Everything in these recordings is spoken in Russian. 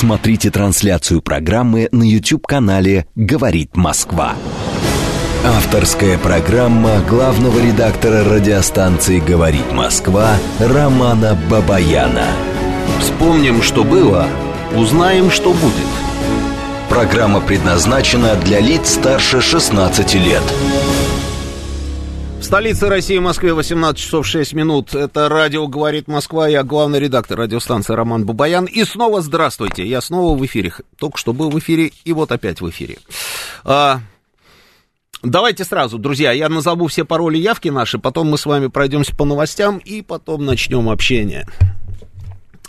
Смотрите трансляцию программы на YouTube-канале «Говорит Москва». Авторская программа главного редактора радиостанции «Говорит Москва» Романа Бабаяна. Вспомним, что было, узнаем, что будет. Программа предназначена для лиц старше 16 лет. В столице России, Москве, 18 часов 6 минут. Это радио «Говорит Москва». Я главный редактор радиостанции Роман Бабаян. И снова здравствуйте. Я снова в эфире. Только что был в эфире, и вот опять в эфире. Давайте сразу, друзья, я назову все пароли явки наши, потом мы с вами пройдемся по новостям, и потом начнем общение.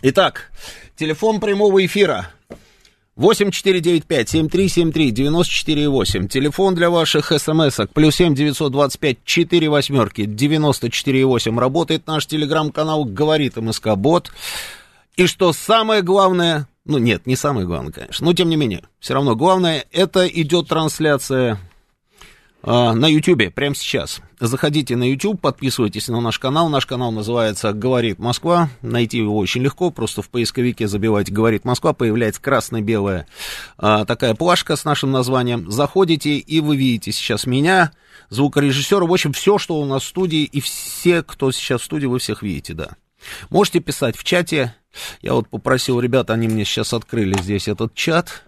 Итак, телефон прямого эфира. 8495-7373-94,8. Телефон для ваших смс-ок. +7 925 4 8 94,8. Работает наш телеграм-канал «Говорит МСК-бот». И что самое главное... Ну, нет, не самое главное, конечно. Но, тем не менее, все равно главное, это идет трансляция на YouTube прямо сейчас. Заходите на YouTube, подписывайтесь на наш канал. Наш канал называется «Говорит Москва». Найти его очень легко, просто в поисковике забивайте «Говорит Москва», появляется красно-белая такая плашка с нашим названием. Заходите, и вы видите сейчас меня, звукорежиссера, в общем, все, что у нас в студии, и все, кто сейчас в студии, вы всех видите, да. Можете писать в чате. Я вот попросил ребят, они мне сейчас открыли здесь этот чат.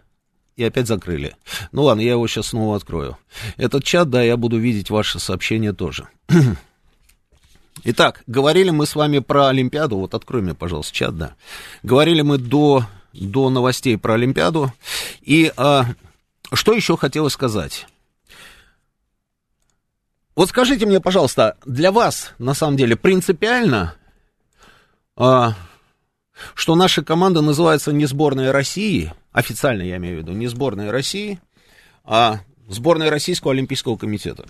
И опять закрыли. Ну ладно, я его сейчас снова открою. Этот чат, да, я буду видеть ваши сообщения тоже. Итак, говорили мы с вами про Олимпиаду. Вот открой мне, пожалуйста, чат, да. Говорили мы до новостей про Олимпиаду. И что еще хотелось сказать? Вот скажите мне, пожалуйста, для вас, на самом деле, принципиально, что наша команда называется не сборная России, официально я имею в виду, не сборная России, а сборная Российского Олимпийского комитета.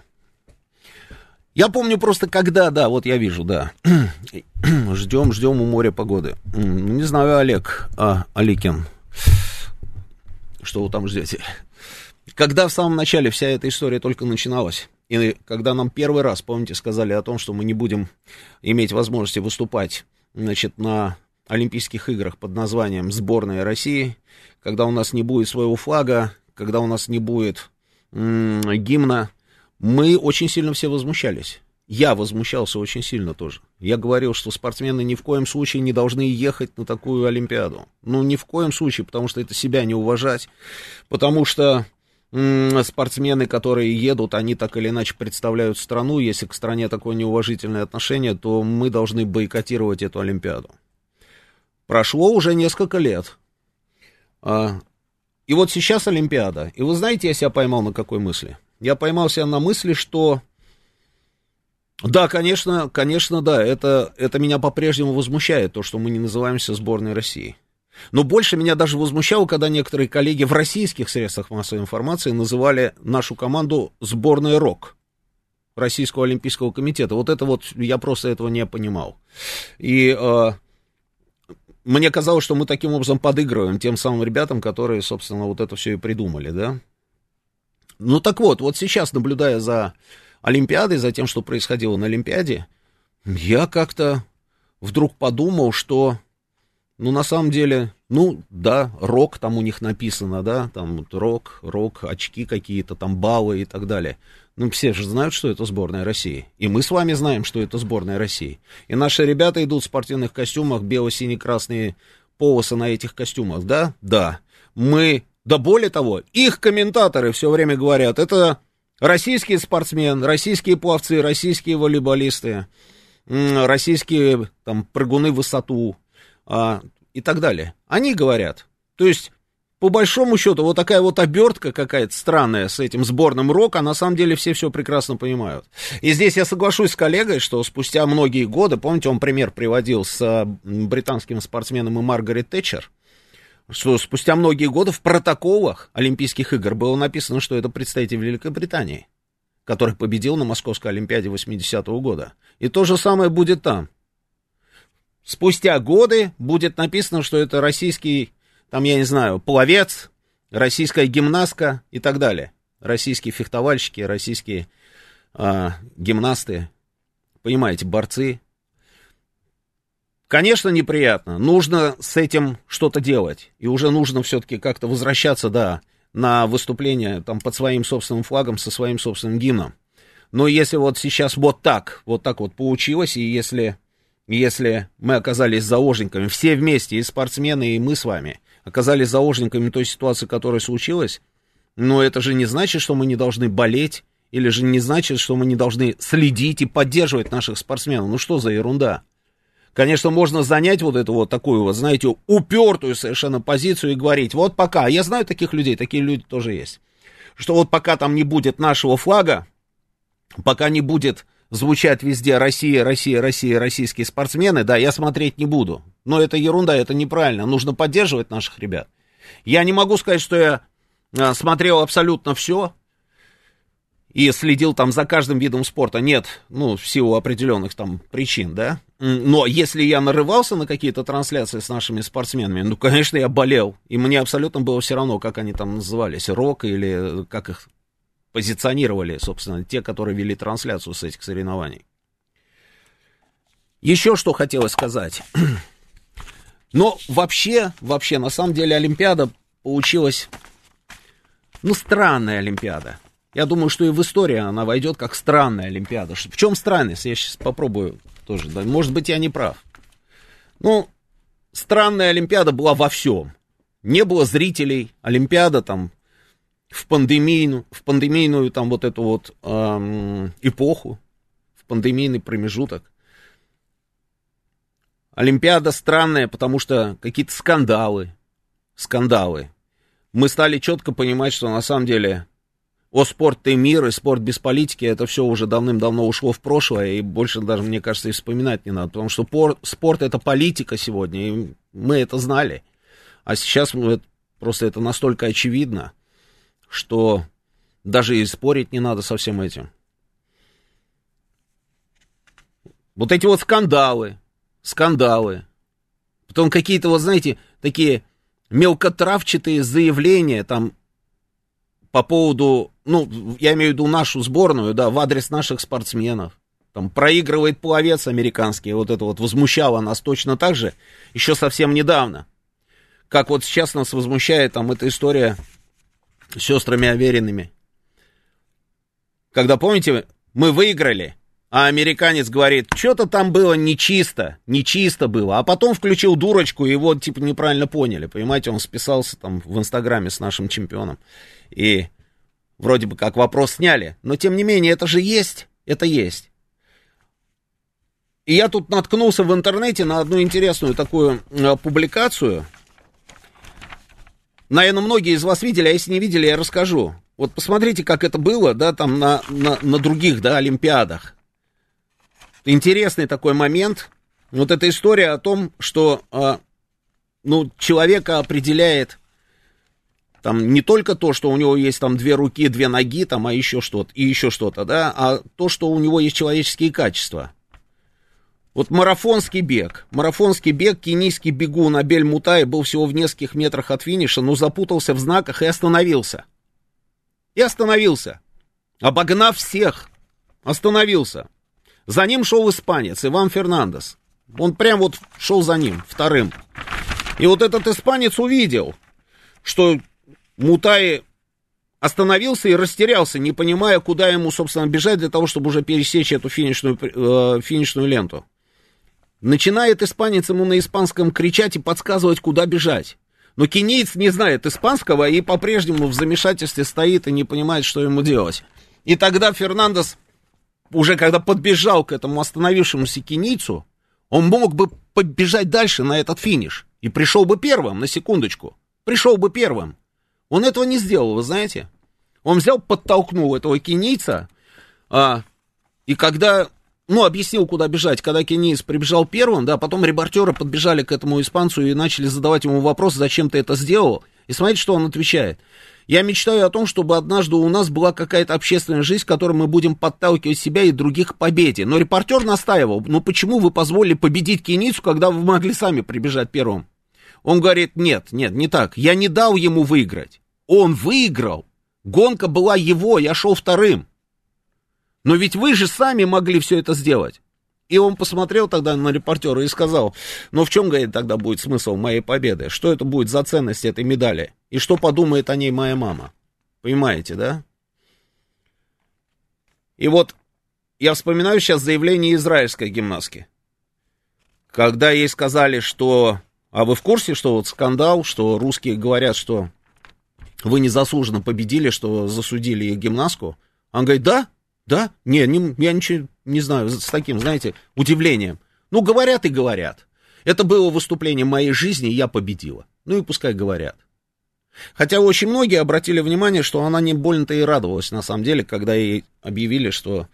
Я помню просто, когда, да, вот я вижу, да, ждем у моря погоды. Не знаю, Олег Аликин, что вы там ждете. Когда в самом начале вся эта история только начиналась, и когда нам первый раз, помните, сказали о том, что мы не будем иметь возможности выступать, значит, на Олимпийских играх под названием «Сборная России», когда у нас не будет своего флага, когда у нас не будет гимна, мы очень сильно все возмущались. Я возмущался очень сильно тоже. Я говорил, что спортсмены ни в коем случае не должны ехать на такую Олимпиаду. Ну, ни в коем случае, потому что это себя не уважать, потому что спортсмены, которые едут, они так или иначе представляют страну. Если к стране такое неуважительное отношение, то мы должны бойкотировать эту Олимпиаду. Прошло уже несколько лет. И вот сейчас Олимпиада. И вы знаете, я себя поймал на какой мысли? Я поймал себя на мысли, что... Да, конечно, да, это меня по-прежнему возмущает, то, что мы не называемся сборной России. Но больше меня даже возмущало, когда некоторые коллеги в российских средствах массовой информации называли нашу команду «сборной РОК» Российского Олимпийского комитета. Вот это вот, я просто этого не понимал. И... мне казалось, что мы таким образом подыгрываем тем самым ребятам, которые, собственно, вот это все и придумали, да? Ну, так вот, вот сейчас, наблюдая за Олимпиадой, за тем, что происходило на Олимпиаде, я как-то вдруг подумал, что, ну, на самом деле, ну, да, рок там у них написано, да, там вот, рок, очки какие-то, там баллы и так далее. Ну, все же знают, что это сборная России. И мы с вами знаем, что это сборная России. И наши ребята идут в спортивных костюмах, бело-сине-красные полосы на этих костюмах, да? Да. Мы, да более того, их комментаторы все время говорят, это российские спортсмены, российские пловцы, российские волейболисты, российские там прыгуны в высоту и так далее. Они говорят, то есть... По большому счету, вот такая вот обертка какая-то странная с этим сборным рок, а на самом деле все прекрасно понимают. И здесь я соглашусь с коллегой, что спустя многие годы, помните, он пример приводил с британским спортсменом и Маргарет Тэтчер, что спустя многие годы в протоколах Олимпийских игр было написано, что это представитель Великобритании, который победил на Московской Олимпиаде 80-го года. И то же самое будет там. Спустя годы будет написано, что это российский... Там, я не знаю, пловец, российская гимнастка и так далее. Российские фехтовальщики, российские гимнасты, понимаете, борцы. Конечно, неприятно. Нужно с этим что-то делать. И уже нужно все-таки как-то возвращаться, да, на выступление там, под своим собственным флагом, со своим собственным гимном. Но если вот сейчас вот так получилось, и если мы оказались заложниками, все вместе, и спортсмены, и мы с вами, оказались заложниками той ситуации, которая случилась, но это же не значит, что мы не должны болеть, или же не значит, что мы не должны следить и поддерживать наших спортсменов. Ну что за ерунда? Конечно, можно занять вот эту вот такую вот, знаете, упертую совершенно позицию и говорить, вот пока, я знаю таких людей, такие люди тоже есть, что вот пока там не будет нашего флага, пока не будет звучать везде Россия, Россия, Россия, российские спортсмены, да, я смотреть не буду. Но это ерунда, это неправильно, нужно поддерживать наших ребят. Я не могу сказать, что я смотрел абсолютно все и следил там за каждым видом спорта. Нет, ну, в силу определенных там причин, да. Но если я нарывался на какие-то трансляции с нашими спортсменами, ну, конечно, я болел. И мне абсолютно было все равно, как они там назывались, рок или как их позиционировали, собственно, те, которые вели трансляцию с этих соревнований. Еще что хотелось сказать. Но вообще, на самом деле, Олимпиада получилась, ну, странная Олимпиада. Я думаю, что и в историю она войдет как странная Олимпиада. В чем странность? Я сейчас попробую тоже. Да, может быть, я не прав. Ну, странная Олимпиада была во всем. Не было зрителей. Олимпиада там в пандемийную там вот эту вот эпоху, в пандемийный промежуток. Олимпиада странная, потому что какие-то скандалы. Мы стали четко понимать, что на самом деле... О, спорт и мир, и спорт без политики, это все уже давным-давно ушло в прошлое, и больше даже, мне кажется, и вспоминать не надо, потому что спорт — это политика сегодня, и мы это знали. А сейчас просто это настолько очевидно, что даже и спорить не надо со всем этим. Вот эти вот скандалы, потом какие-то, вот знаете, такие мелкотравчатые заявления, там, по поводу, ну, я имею в виду нашу сборную, да, в адрес наших спортсменов. Там проигрывает пловец американский, вот это вот возмущало нас точно так же, еще совсем недавно. Как вот сейчас нас возмущает там эта история с сестрами Авериными. Когда, помните, мы выиграли, а американец говорит, что-то там было нечисто было. А потом включил дурочку, и его типа неправильно поняли. Понимаете, он списался там в Инстаграме с нашим чемпионом. И вроде бы как вопрос сняли. Но тем не менее, это же есть, это есть. И я тут наткнулся в интернете на одну интересную такую публикацию. Наверное, многие из вас видели, а если не видели, я расскажу. Вот посмотрите, как это было, да, там на других, да, Олимпиадах. Интересный такой момент. Вот эта история о том, что человека определяет там не только то, что у него есть там 2 руки, 2 ноги, там, а еще что-то, да, а то, что у него есть человеческие качества. Вот марафонский бег, кенийский бегун Абель Мутай был всего в нескольких метрах от финиша, но запутался в знаках и остановился. Обогнав всех, остановился. За ним шел испанец, Иван Фернандес. Он прям вот шел за ним, вторым. И вот этот испанец увидел, что Мутай остановился и растерялся, не понимая, куда ему, собственно, бежать для того, чтобы уже пересечь эту финишную ленту. Начинает испанец ему на испанском кричать и подсказывать, куда бежать. Но кенийец не знает испанского и по-прежнему в замешательстве стоит и не понимает, что ему делать. И тогда Фернандес, уже когда подбежал к этому остановившемуся кенийцу, он мог бы побежать дальше на этот финиш и пришел бы первым, на секундочку. Он этого не сделал, вы знаете. Он взял, подтолкнул этого кенийца, и когда, объяснил, куда бежать. Когда кенийец прибежал первым, да, потом репортеры подбежали к этому испанцу и начали задавать ему вопрос, зачем ты это сделал. И смотрите, что он отвечает. Я мечтаю о том, чтобы однажды у нас была какая-то общественная жизнь, в которой мы будем подталкивать себя и других к победе. Но репортер настаивал, почему вы позволили победить кенийцу, когда вы могли сами прибежать первым? Он говорит, нет, не так. Я не дал ему выиграть. Он выиграл. Гонка была его, я шел вторым. Но ведь вы же сами могли все это сделать. И он посмотрел тогда на репортера и сказал, ну в чем, говорит, тогда будет смысл моей победы? Что это будет за ценность этой медали? И что подумает о ней моя мама? Понимаете, да? И вот я вспоминаю сейчас заявление израильской гимнастки. Когда ей сказали, что... А вы в курсе, что вот скандал, что русские говорят, что вы незаслуженно победили, что засудили их гимнастку? Она говорит, да, да, не, я ничего не знаю, с таким, знаете, удивлением. Ну, говорят и говорят. Это было выступление моей жизни, я победила. Ну и пускай говорят. Хотя очень многие обратили внимание, что она не больно-то и радовалась, на самом деле, когда ей объявили, что...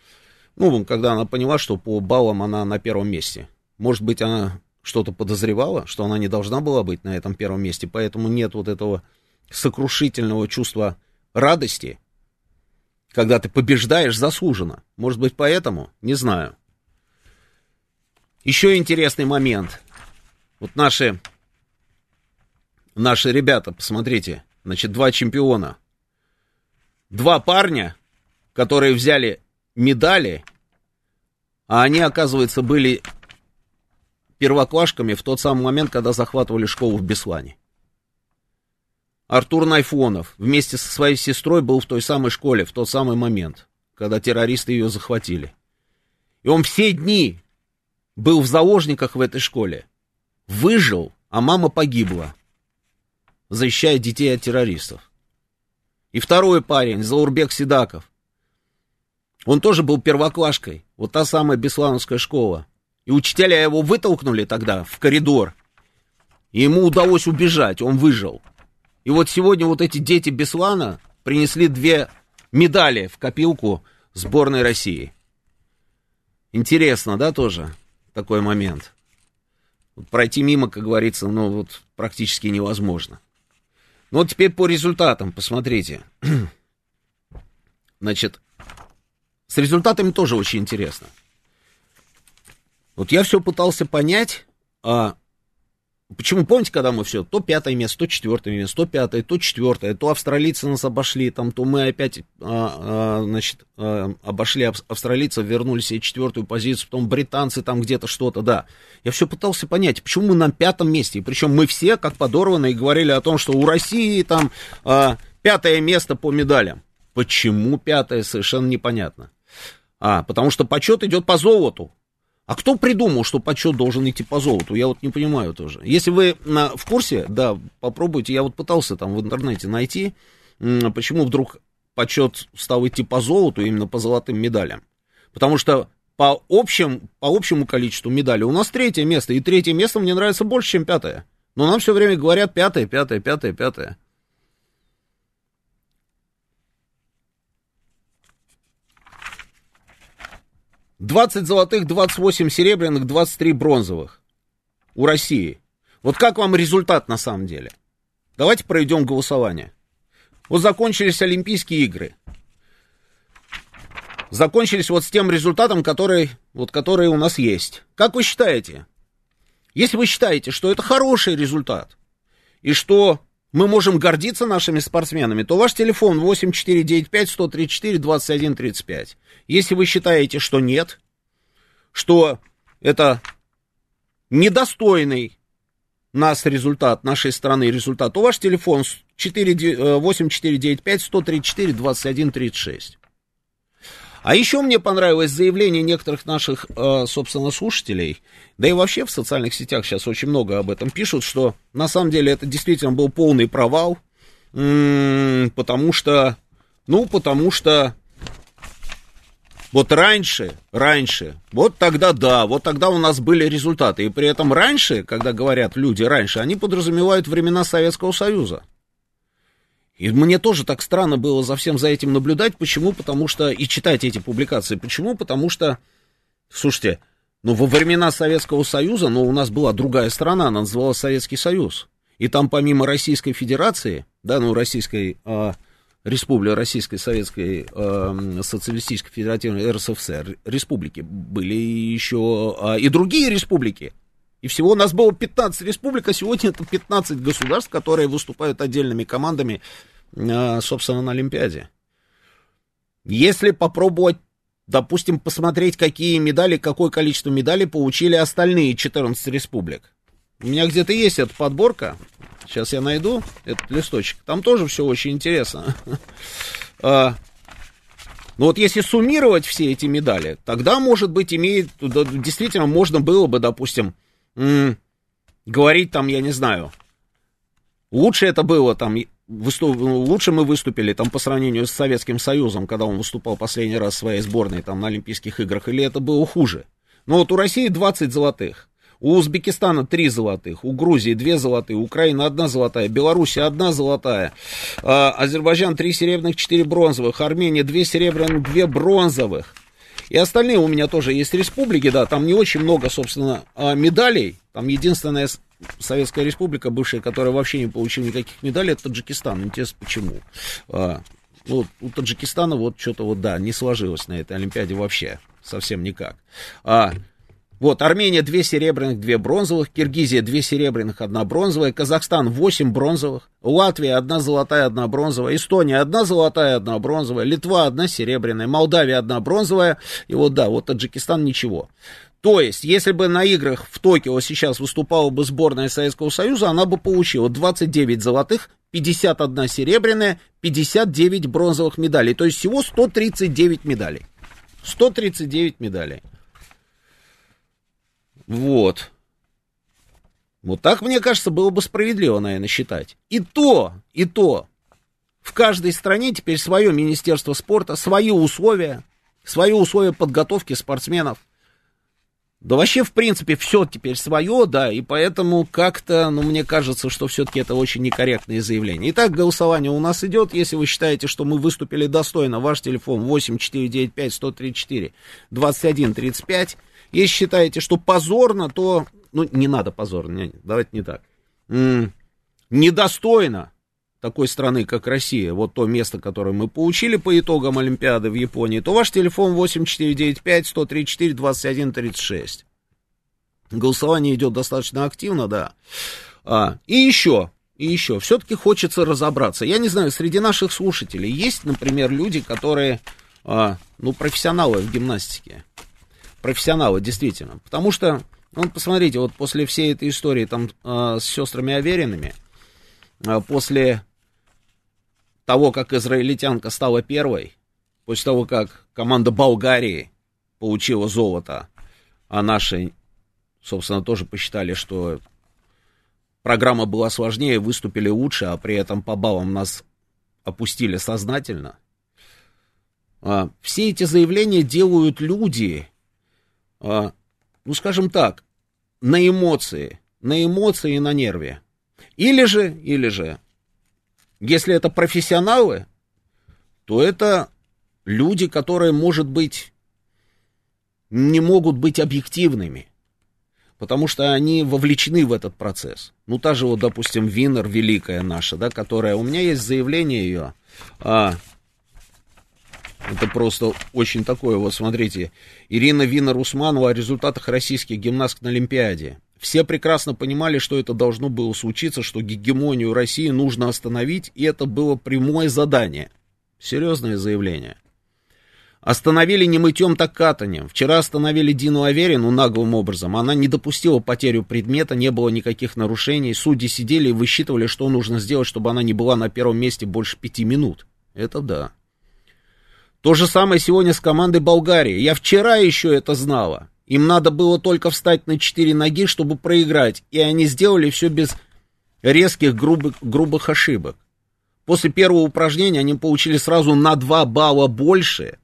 Ну, когда она поняла, что по баллам она на первом месте. Может быть, она... что-то подозревала, что она не должна была быть на этом первом месте, поэтому нет вот этого сокрушительного чувства радости, когда ты побеждаешь заслуженно. Может быть, поэтому? Не знаю. Еще интересный момент. Вот наши ребята, посмотрите, значит, два чемпиона. Два парня, которые взяли медали, а они, оказывается, были... первоклашками в тот самый момент, когда захватывали школу в Беслане. Артур Найфонов вместе со своей сестрой был в той самой школе в тот самый момент, когда террористы ее захватили. И он все дни был в заложниках в этой школе. Выжил, а мама погибла, защищая детей от террористов. И второй парень, Заурбек Сидаков, он тоже был первоклашкой, вот та самая беслановская школа. И учителя его вытолкнули тогда в коридор. И ему удалось убежать, он выжил. И вот сегодня вот эти дети Беслана принесли 2 медали в копилку сборной России. Интересно, да, тоже такой момент? Вот пройти мимо, как говорится, ну вот практически невозможно. Ну вот теперь по результатам, посмотрите. Значит, с результатами тоже очень интересно. Вот я все пытался понять, почему, помните, когда мы все, то 5-е место, то 4-е место, то 5-е, то 4-е, то австралийцы нас обошли, там, то мы опять, обошли австралийцев, вернули себе 4-ю позицию, потом британцы там где-то что-то, да. Я все пытался понять, почему мы на 5-м месте, причем мы все, как подорванные, говорили о том, что у России там 5-е место по медалям. Почему 5-е, совершенно непонятно. Потому что почет идет по золоту. А кто придумал, что подсчет должен идти по золоту? Я вот не понимаю тоже. Если вы в курсе, да, попробуйте. Я вот пытался там в интернете найти, почему вдруг подсчет стал идти по золоту, именно по золотым медалям. Потому что по общему количеству медалей у нас 3-е место. И 3-е место мне нравится больше, чем 5-е. Но нам все время говорят 5-е. — 20 золотых, 28 серебряных, 23 бронзовых у России. Вот как вам результат на самом деле? Давайте проведем голосование. Вот закончились Олимпийские игры. Закончились вот с тем результатом, который у нас есть. Как вы считаете? Если вы считаете, что это хороший результат, и что мы можем гордиться нашими спортсменами, то ваш телефон 8495-134-2135. Если вы считаете, что нет, что это недостойный нас результат, нашей страны результат, то ваш телефон 8495-134-2136. А еще мне понравилось заявление некоторых наших, собственно, слушателей, да и вообще в социальных сетях сейчас очень много об этом пишут, что на самом деле это действительно был полный провал, потому что вот раньше, вот тогда у нас были результаты. И при этом раньше, когда говорят люди раньше, они подразумевают времена Советского Союза. И мне тоже так странно было за всем за этим наблюдать. Почему? Потому что... И читать эти публикации. Почему? Потому что... Слушайте, во времена Советского Союза, у нас была другая страна, она называлась Советский Союз. И там помимо Российской Федерации, Российской Республики, Российской Советской Социалистической Федеративной РСФСР, республики, были еще и другие республики. И всего у нас было 15 республик, а сегодня это 15 государств, которые выступают отдельными командами, собственно, на Олимпиаде. Если попробовать допустим, посмотреть, какие медали, какое количество медалей получили остальные 14 республик. У меня где-то есть эта подборка. Сейчас я найду этот листочек. Там тоже все очень интересно. Но вот если суммировать все эти медали, тогда, может быть, действительно можно было бы, допустим, говорить там, я не знаю, лучше это было там, лучше мы выступили там по сравнению с Советским Союзом, когда он выступал последний раз в своей сборной там на Олимпийских играх, или это было хуже. Но вот у России 20 золотых. У Узбекистана 3 золотых, у Грузии 2 золотые, Украина 1 золотая, Белоруссия 1 золотая, Азербайджан 3 серебряных, 4 бронзовых, Армения 2 серебряных, 2 бронзовых. И остальные у меня тоже есть республики, да, там не очень много, собственно, медалей. Там единственная Советская Республика бывшая, которая вообще не получила никаких медалей, это Таджикистан. Интересно, почему? Ну, у Таджикистана вот что-то вот, да, не сложилось на этой Олимпиаде вообще, совсем никак. Вот, Армения 2 серебряных, 2 бронзовых, Киргизия 2 серебряных, 1 бронзовая, Казахстан 8 бронзовых, Латвия 1 золотая, 1 бронзовая, Эстония 1 золотая, 1 бронзовая, Литва 1 серебряная, Молдавия 1 бронзовая, и вот, да, вот Таджикистан ничего. То есть, если бы на играх в Токио сейчас выступала бы сборная Советского Союза, она бы получила 29 золотых, 51 серебряная, 59 бронзовых медалей, то есть всего 139 медалей. 139 медалей. Вот. Вот так, мне кажется, было бы справедливо, наверное, считать. И то. В каждой стране теперь свое министерство спорта, свои условия подготовки спортсменов. Да вообще, в принципе, все теперь свое, да, и поэтому как-то, ну, мне кажется, что все-таки это очень некорректное заявление. Итак, голосование у нас идет. Если вы считаете, что мы выступили достойно, ваш телефон 8495-134-2135. Если считаете, что позорно, то... Ну, не надо позорно, давайте не так. Недостойно такой страны, как Россия, вот то место, которое мы получили по итогам Олимпиады в Японии, то ваш телефон 8495-134-2136. Голосование идет достаточно активно, да. И еще, все-таки хочется разобраться. Я не знаю, среди наших слушателей есть, например, люди, которые, профессионалы в гимнастике. Профессионалы, действительно. Потому что, ну, посмотрите, вот после всей этой истории там с сестрами Аверинами, после того, как израильтянка стала первой, после того, как команда Болгарии получила золото, а наши, собственно, тоже посчитали, что программа была сложнее, выступили лучше, а при этом по баллам нас опустили сознательно. Все эти заявления делают люди... ну, скажем так, на эмоции и на нерве. Или же, если это профессионалы, то это люди, которые, может быть, не могут быть объективными, потому что они вовлечены в этот процесс. Ну, та же вот, допустим, Винер, великая наша, да, которая... У меня есть заявление ее... Это просто очень такое, вот смотрите, Ирина Винер-Усманова о результатах российских гимнасток на Олимпиаде. Все прекрасно понимали, что это должно было случиться, что гегемонию России нужно остановить, и это было прямое задание. Серьезное заявление. Остановили не мытьем, так катанием. Вчера остановили Дину Аверину наглым образом. Она не допустила потерю предмета, не было никаких нарушений. Судьи сидели и высчитывали, что нужно сделать, чтобы она не была на первом месте больше 5 минут. Это да. То же самое сегодня с командой Болгарии. Я вчера еще это знала. Им надо было только встать на 4 ноги, чтобы проиграть. И они сделали все без резких, грубых ошибок. После первого упражнения они получили сразу на 2 балла больше.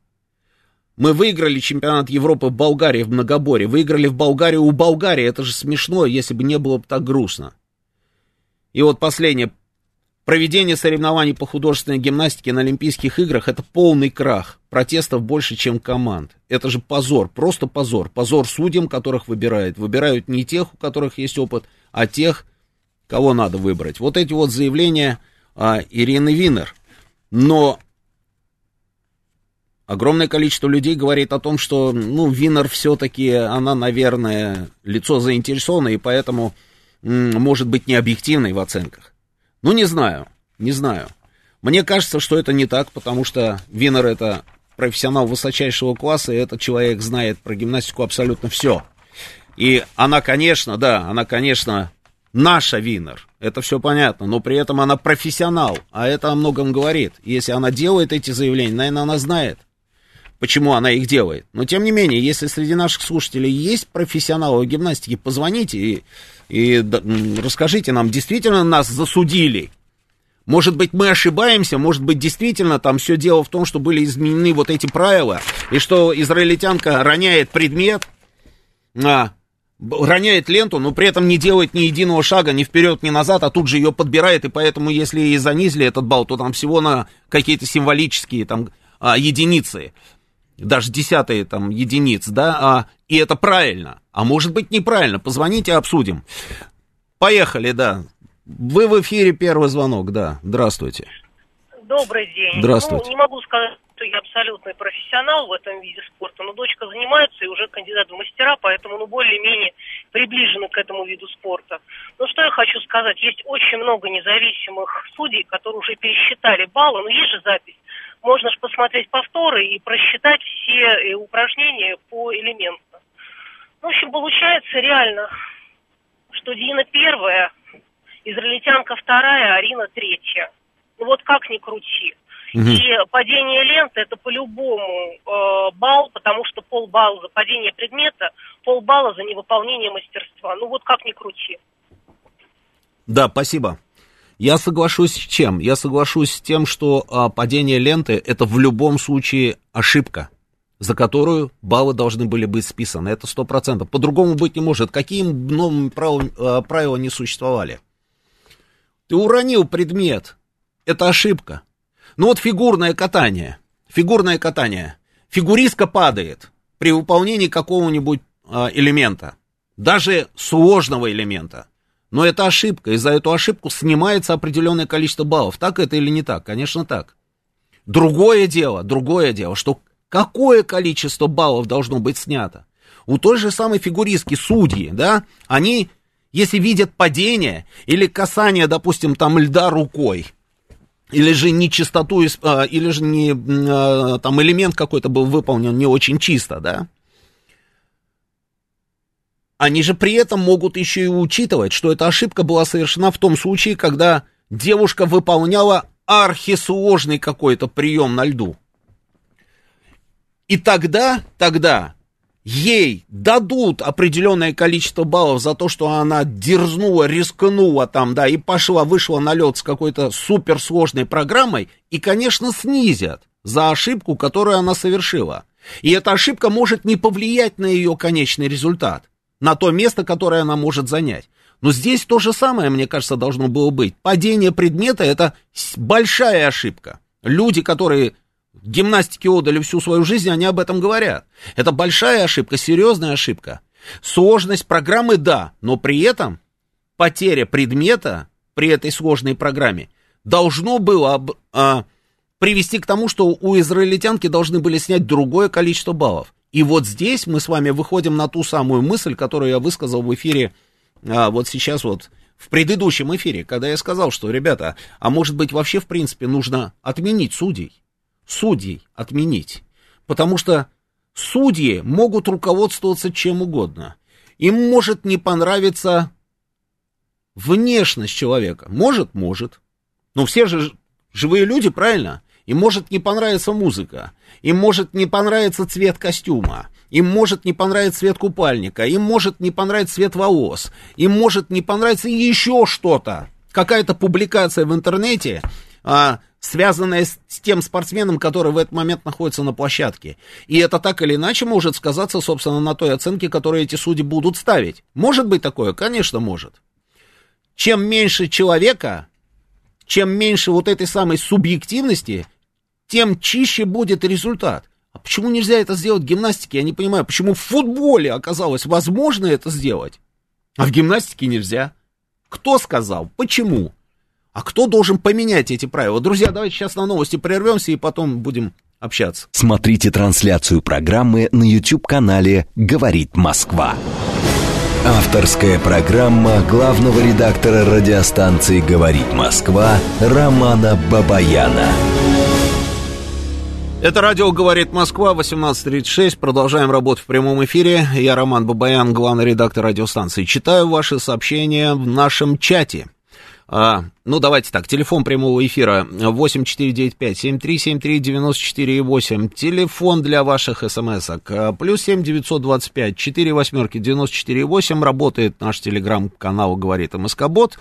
Мы выиграли чемпионат Европы в Болгарии в многоборе. Выиграли в Болгарии у Болгарии. Это же смешно, если бы не было бы так грустно. И вот последнее. Проведение соревнований по художественной гимнастике на Олимпийских играх – это полный крах. Протестов больше, чем команд. Это же позор, просто позор. Позор судьям, которых выбирают. Выбирают не тех, у которых есть опыт, а тех, кого надо выбрать. Вот эти вот заявления Ирины Винер. Но огромное количество людей говорит о том, что, ну, Винер все-таки, она, наверное, лицо заинтересованное, и поэтому может быть не объективной в оценках. Ну, не знаю. Мне кажется, что это не так, потому что Винер — это профессионал высочайшего класса, и этот человек знает про гимнастику абсолютно все. И она, конечно, да, она, конечно, наша Винер, это все понятно, но при этом она профессионал, а это о многом говорит. Если она делает эти заявления, наверное, она знает, почему она их делает. Но, тем не менее, если среди наших слушателей есть профессионалы гимнастики, позвоните и расскажите нам, действительно нас засудили. Может быть, мы ошибаемся, может быть, действительно там все дело в том, что были изменены вот эти правила, и что израильтянка роняет предмет, роняет ленту, но при этом не делает ни единого шага, ни вперед, ни назад, а тут же ее подбирает, и поэтому, если и занизили этот балл, то там всего на какие-то символические там единицы, даже десятые там единиц, да, и это правильно, а может быть неправильно, позвоните, обсудим. Поехали, да. Вы в эфире, первый звонок, да, здравствуйте. Добрый день. Здравствуйте. Ну, не могу сказать, что я абсолютный профессионал в этом виде спорта, но дочка занимается и уже кандидат в мастера, поэтому, ну, более-менее приближена к этому виду спорта. Ну, что я хочу сказать, есть очень много независимых судей, которые уже пересчитали баллы, но есть же запись. Можно же посмотреть повторы и просчитать все упражнения по элементам. В общем, получается реально, что Дина первая, израильтянка вторая, Арина третья. Ну вот как ни крути. Угу. И падение ленты это по-любому балл, потому что полбалла за падение предмета, полбалла за невыполнение мастерства. Ну вот как ни крути. Да, спасибо. Я соглашусь с чем? Я соглашусь с тем, что падение ленты это в любом случае ошибка, за которую баллы должны были быть списаны. Это 100%. По-другому быть не может. Какие новые правила не существовали? Ты уронил предмет. Это ошибка. Ну вот фигурное катание. Фигурное катание. Фигуристка падает при выполнении какого-нибудь элемента. Даже сложного элемента. Но это ошибка. И за эту ошибку снимается определенное количество баллов. Так это или не так? Конечно, так. Другое дело, что какое количество баллов должно быть снято? У той же самой фигуристки судьи, да, они... Если видят падение или касание, допустим, там льда рукой, или же нечистоту, или же не, там элемент какой-то был выполнен не очень чисто, да, они же при этом могут еще и учитывать, что эта ошибка была совершена в том случае, когда девушка выполняла архисложный какой-то прием на льду. И тогда... Ей дадут определенное количество баллов за то, что она дерзнула, рискнула там, да, и вышла на лед с какой-то суперсложной программой, и, конечно, снизят за ошибку, которую она совершила. И эта ошибка может не повлиять на ее конечный результат, на то место, которое она может занять. Но здесь то же самое, мне кажется, должно было быть. Падение предмета – это большая ошибка. Люди, которые... Гимнастике отдали всю свою жизнь, они об этом говорят. Это большая ошибка, серьезная ошибка. Сложность программы, да, но при этом потеря предмета при этой сложной программе должно было привести к тому, что у израильтянки должны были снять другое количество баллов. И вот здесь мы с вами выходим на ту самую мысль, которую я высказал в эфире вот сейчас вот. В предыдущем эфире, когда я сказал, что, ребята, а может быть вообще в принципе нужно отменить судей отменить, потому что судьи могут руководствоваться чем угодно. Им может не понравиться внешность человека. Может. Но все же живые люди, правильно? Им может не понравиться музыка, им может не понравиться цвет костюма, им может не понравиться цвет купальника, им может не понравиться цвет волос, им может не понравиться еще что-то. Какая-то публикация в интернете, связанная с тем спортсменом, который в этот момент находится на площадке. И это так или иначе может сказаться, собственно, на той оценке, которую эти судьи будут ставить. Может быть такое? Конечно, может. Чем меньше человека, чем меньше вот этой самой субъективности, тем чище будет результат. А почему нельзя это сделать в гимнастике? Я не понимаю, почему в футболе оказалось возможно это сделать, а в гимнастике нельзя. Кто сказал? Почему? А кто должен поменять эти правила? Друзья, давайте сейчас на новости прервемся и потом будем общаться. Смотрите трансляцию программы на YouTube-канале «Говорит Москва». Авторская программа главного редактора радиостанции «Говорит Москва» Романа Бабаяна. Это радио «Говорит Москва», 18:36. Продолжаем работу в прямом эфире. Я Роман Бабаян, главный редактор радиостанции. Читаю ваши сообщения в нашем чате. Ну, давайте так, телефон прямого эфира 8495-7373-94,8, телефон для ваших смс-ок, плюс 7-925-48-94,8, работает наш телеграм-канал «Говорит МСК-бот»,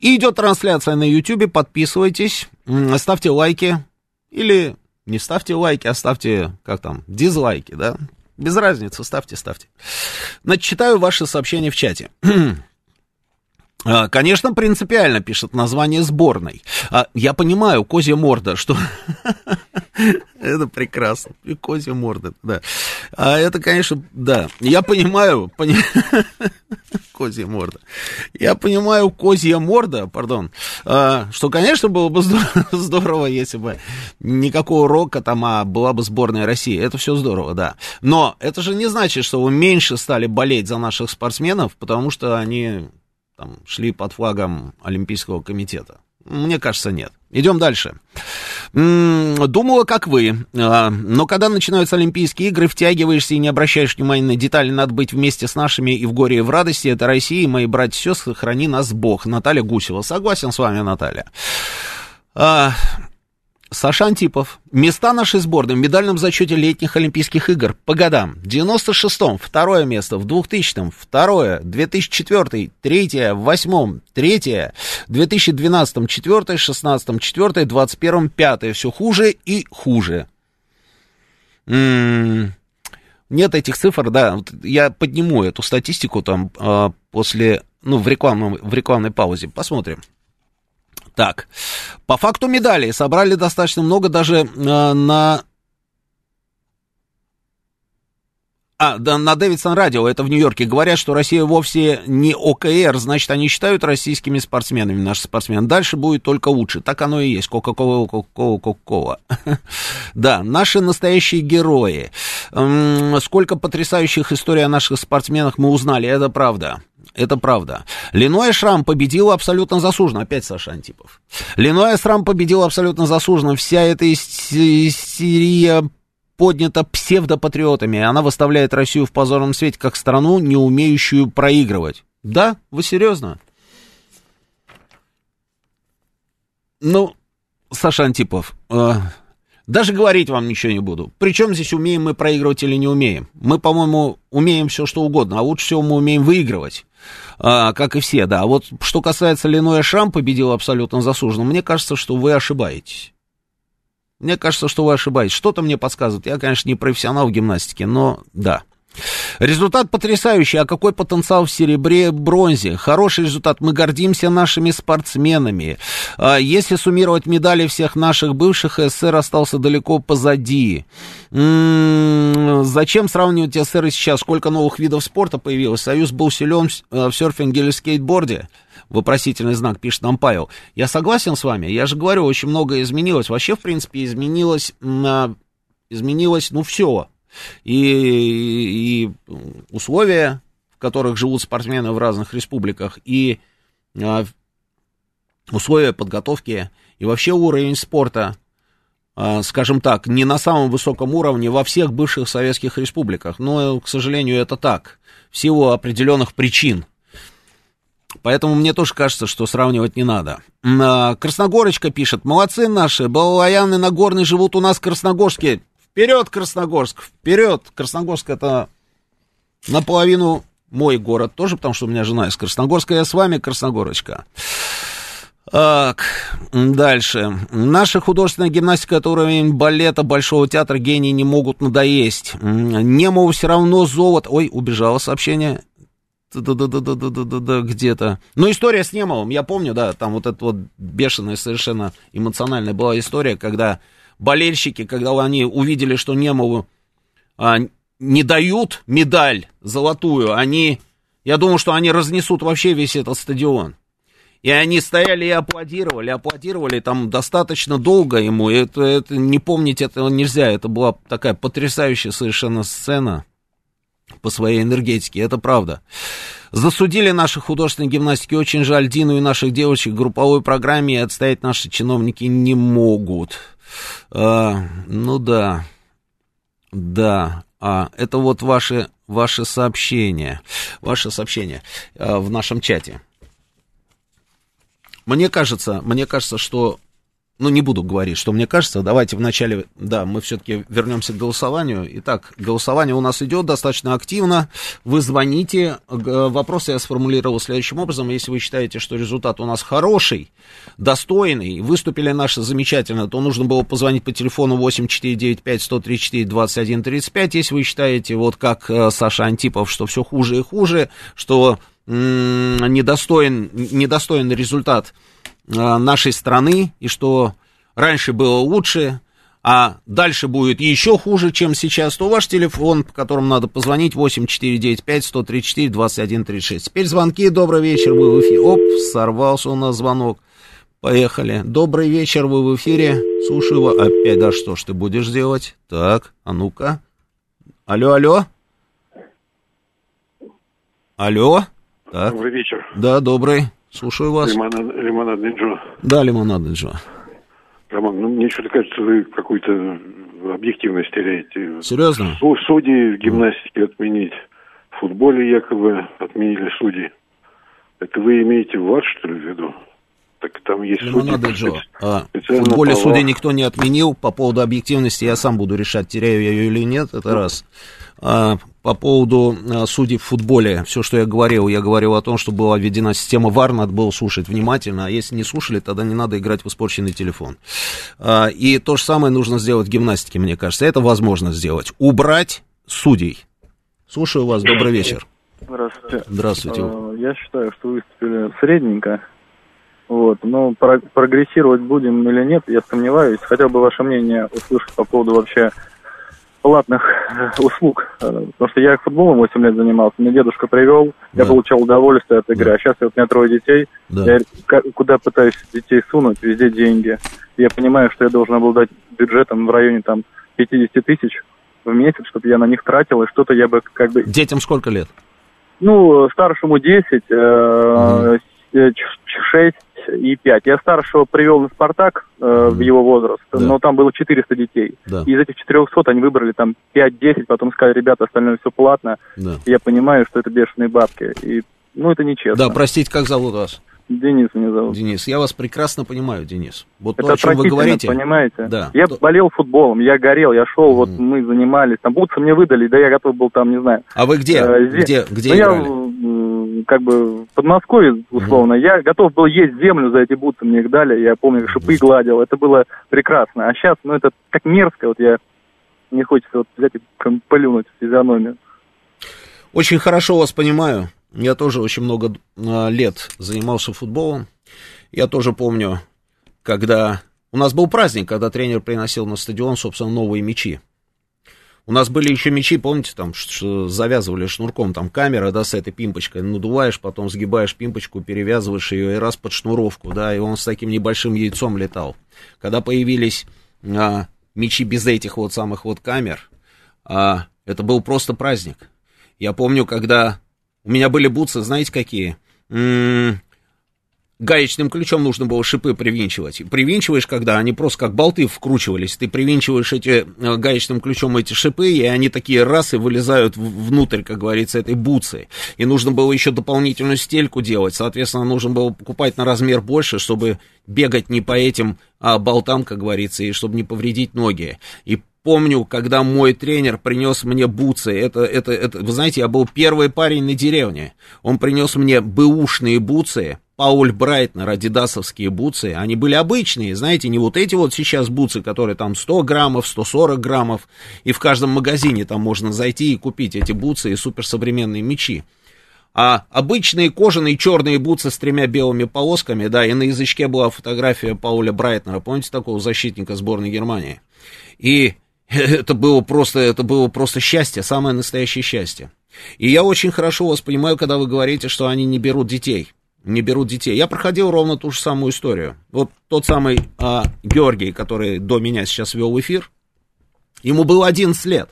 и идет трансляция на Ютьюбе, подписывайтесь, ставьте лайки, или не ставьте лайки, а ставьте, как там, дизлайки, да, без разницы, ставьте. Значит, читаю ваши сообщения в чате. Конечно, принципиально, пишет название сборной. Я понимаю, козья морда, что... Это прекрасно. Козья морда, да. Это, конечно, да. Я понимаю... Козья морда. Я понимаю, козья морда, пардон, что, конечно, было бы здорово, если бы никакого рока там, а была бы сборная России. Это все здорово, да. Но это же не значит, что вы меньше стали болеть за наших спортсменов, потому что они... Там, шли под флагом Олимпийского комитета. Мне кажется, нет. Идем дальше. Думала, как вы. Но когда начинаются Олимпийские игры, втягиваешься и не обращаешь внимания на детали. Надо быть вместе с нашими и в горе, и в радости. Это Россия, и мои братья и сестры, храни нас Бог. Наталья Гусева. Согласен с вами, Наталья. Саша Антипов. Места нашей сборной в медальном зачете летних Олимпийских игр по годам. В 96-м второе место, в 2000-м второе, 2004-й третье, в 2008-м третье, в 2012-м четвертое, в 2016-м четвертое, в 2021-м пятое. Все хуже и хуже. Нет этих цифр, да, я подниму эту статистику там после, ну, в рекламной паузе, посмотрим. Так, по факту медалей собрали достаточно много даже на Дэвидсон Радио, это в Нью-Йорке, говорят, что Россия вовсе не ОКР, значит, они считают российскими спортсменами, наши спортсмены. Дальше будет только лучше, так оно и есть, кока-кола. Да, наши настоящие герои. Сколько потрясающих историй о наших спортсменах мы узнали, это правда. Это правда. Линоя Шрам победила абсолютно заслуженно. Опять Саша Антипов. Линоя Шрам победила абсолютно заслуженно. Вся эта истерия поднята псевдопатриотами. Она выставляет Россию в позорном свете как страну, не умеющую проигрывать. Да? Вы серьезно? Ну, Саша Антипов... Даже говорить вам ничего не буду. Причем здесь умеем мы проигрывать или не умеем? Мы, по-моему, умеем все, что угодно, а лучше всего мы умеем выигрывать, как и все, да. А вот что касается Линоя Шрам, победила абсолютно заслуженно, мне кажется, что вы ошибаетесь. Что-то мне подсказывает. Я, конечно, не профессионал в гимнастике, но да. Результат потрясающий, а какой потенциал в серебре, бронзе? Хороший результат, мы гордимся нашими спортсменами. Если суммировать медали всех наших бывших, СССР остался далеко позади. Зачем сравнивать СССР и сейчас? Сколько новых видов спорта появилось? Союз был силен в серфинге или скейтборде? Вопросительный знак, пишет нам Павел. Я согласен с вами, я же говорю, очень многое изменилось. Вообще, в принципе, изменилось, ну, все. И условия, в которых живут спортсмены в разных республиках, и условия подготовки, и вообще уровень спорта, скажем так, не на самом высоком уровне во всех бывших советских республиках. Но, к сожалению, это так, в силу определенных причин. Поэтому мне тоже кажется, что сравнивать не надо. Красногорочка пишет, молодцы наши, балалаяны нагорные живут у нас в Красногорске. Вперед, Красногорск, вперед! Красногорск — это наполовину мой город тоже, потому что у меня жена из Красногорска, я с вами, Красногорочка. Так, дальше. Наша художественная гимнастика — это уровень балета, Большого театра, гении не могут надоесть. Немову все равно золото... Ой, убежало сообщение. Где-то. Ну, история с Немовым, я помню, да, там вот эта вот бешеная, совершенно эмоциональная была история, когда... Болельщики, когда они увидели, что Немову не дают медаль золотую, они, я думаю, что они разнесут вообще весь этот стадион. И они стояли и аплодировали там достаточно долго ему. Это не помнить этого нельзя, это была такая потрясающая совершенно сцена. по своей энергетике, это правда. Засудили наши художественные гимнастики, очень жаль Дину и наших девочек в групповой программе, и отстоять наши чиновники не могут. Ну да, да. Это вот ваши сообщения. Ваши сообщения в нашем чате. Мне кажется, что... Ну, не буду говорить, что мне кажется. Давайте вначале, да, мы все-таки вернемся к голосованию. Итак, голосование у нас идет достаточно активно. Вы звоните. Вопрос я сформулировал следующим образом. Если вы считаете, что результат у нас хороший, достойный, выступили наши замечательно, то нужно было позвонить по телефону 8495-134-2135. Если вы считаете, вот как Саша Антипов, что все хуже и хуже, что недостоин результат нашей страны, и что раньше было лучше, а дальше будет еще хуже, чем сейчас, то ваш телефон, по которому надо позвонить, 8495-134-2136. Теперь звонки. Добрый вечер, вы в эфире. Оп, сорвался у нас звонок. Поехали. Добрый вечер, вы в эфире. Слушаю вас. Опять, да что ж ты будешь делать? Так, а ну-ка. Алло, алло. Алло. Так. Добрый вечер. Да, добрый. Слушаю вас. Лимонадный Джо. Да, Лимонадный Джо. Роман, ну мне что-то кажется, вы какую-то объективность теряете. Серьезно? Судьи в гимнастике отменить. В футболе якобы отменили судьи. Это вы имеете вас, что ли, в виду? Так там есть Лимонадный Джо. В футболе судьи никто не отменил. По поводу объективности я сам буду решать, теряю я ее или нет. Это раз. По поводу судей в футболе, все, что я говорил о том, что была введена система ВАР, надо было слушать внимательно, а если не слушали, тогда не надо играть в испорченный телефон. И то же самое нужно сделать в гимнастике, мне кажется, это возможно сделать. Убрать судей. Слушаю вас, добрый вечер. Здравствуйте. Здравствуйте. Я считаю, что выступили средненько, вот, но прогрессировать будем или нет, я сомневаюсь. Хотел бы ваше мнение услышать по поводу вообще... платных услуг, потому что я футболом 8 лет занимался, мне дедушка привел, да. Я получал удовольствие от игры, да. А сейчас вот у меня 3 детей, да. Я куда пытаюсь детей сунуть, везде деньги. Я понимаю, что я должен обладать бюджетом в районе там 50 тысяч в месяц, чтобы я на них тратил, и что-то я бы как бы... Детям сколько лет? Ну, старшему 10, 6 и 5. Я старшего привел на «Спартак» в его возраст, да. Но там было 400 детей. Да. Из этих 400 они выбрали там 5-10, потом сказали, ребята, остальное все платно. Да. Я понимаю, что это бешеные бабки. И, ну, это нечестно. Да, простите, как зовут вас? Денис меня зовут. Денис, я вас прекрасно понимаю, Денис. Вот это то, о чем вы говорите. Понимаете? Да. Я болел футболом, я горел, я шел, вот мы занимались. Там бутсы мне выдали, да я готов был там, не знаю. А вы где? Где играли? Я как бы в Подмосковье, условно. Я готов был есть землю за эти бутсы, мне их дали. Я помню, шипы гладил, это было прекрасно. А сейчас, ну это как мерзко, вот я не хочется вот взять и плюнуть в физиономию. Очень хорошо вас понимаю. Я тоже очень много лет занимался футболом. Я тоже помню, когда... У нас был праздник, когда тренер приносил на стадион, собственно, новые мячи. У нас были еще мячи, помните, там, что завязывали шнурком, там, камера, да, с этой пимпочкой. Надуваешь, потом сгибаешь пимпочку, перевязываешь ее, и раз под шнуровку, да, и он с таким небольшим яйцом летал. Когда появились мячи без этих вот самых вот камер, это был просто праздник. Я помню, когда... У меня были бутсы, знаете, какие? Гаечным ключом нужно было шипы привинчивать. Привинчиваешь, когда они просто как болты вкручивались. Ты привинчиваешь гаечным ключом эти шипы, и они такие раз и вылезают внутрь, как говорится, этой бутсы. И нужно было еще дополнительную стельку делать. Соответственно, нужно было покупать на размер больше, чтобы бегать не по этим болтам, как говорится, и чтобы не повредить ноги. И помню, когда мой тренер принес мне бутсы, это, вы знаете, я был первый парень на деревне, он принес мне бэушные бутсы, Пауль Брайтнер, адидасовские бутсы, они были обычные, знаете, не вот эти вот сейчас бутсы, которые там 100 граммов, 140 граммов, и в каждом магазине там можно зайти и купить эти бутсы и суперсовременные мячи. А обычные кожаные черные бутсы с 3 белыми полосками, да, и на язычке была фотография Пауля Брайтнера, помните такого защитника сборной Германии? И это было просто счастье, самое настоящее счастье. И я очень хорошо вас понимаю, когда вы говорите, что они не берут детей. Не берут детей. Я проходил ровно ту же самую историю. Вот тот самый Георгий, который до меня сейчас вел эфир, ему было 11 лет.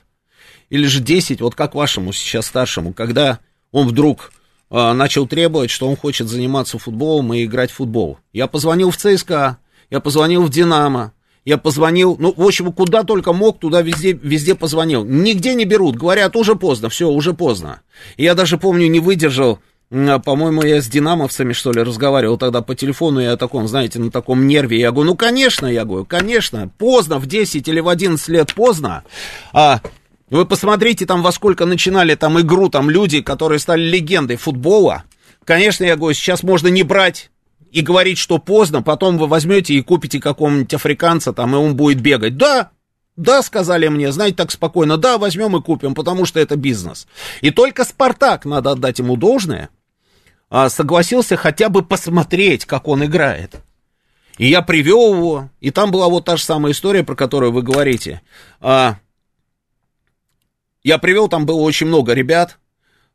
или же 10, вот как вашему сейчас старшему, когда он вдруг начал требовать, что он хочет заниматься футболом и играть в футбол. Я позвонил в ЦСКА, я позвонил в Динамо, я позвонил, ну, в общем, куда только мог, туда везде позвонил. Нигде не берут, говорят, уже поздно, все, уже поздно. И я даже помню, не выдержал, по-моему, я с динамовцами, что ли, разговаривал тогда по телефону, я о таком, знаете, на таком нерве, я говорю, ну, конечно, поздно, в 10 или в 11 лет поздно, вы посмотрите там, во сколько начинали там игру, там люди, которые стали легендой футбола. Конечно, я говорю, сейчас можно не брать и говорить, что поздно, потом вы возьмете и купите какого-нибудь африканца там, и он будет бегать. Да, сказали мне, знаете, так спокойно, да, возьмем и купим, потому что это бизнес. И только «Спартак», надо отдать ему должное, согласился хотя бы посмотреть, как он играет. И я привел его, и там была вот та же самая история, про которую вы говорите. Я привел, там было очень много ребят,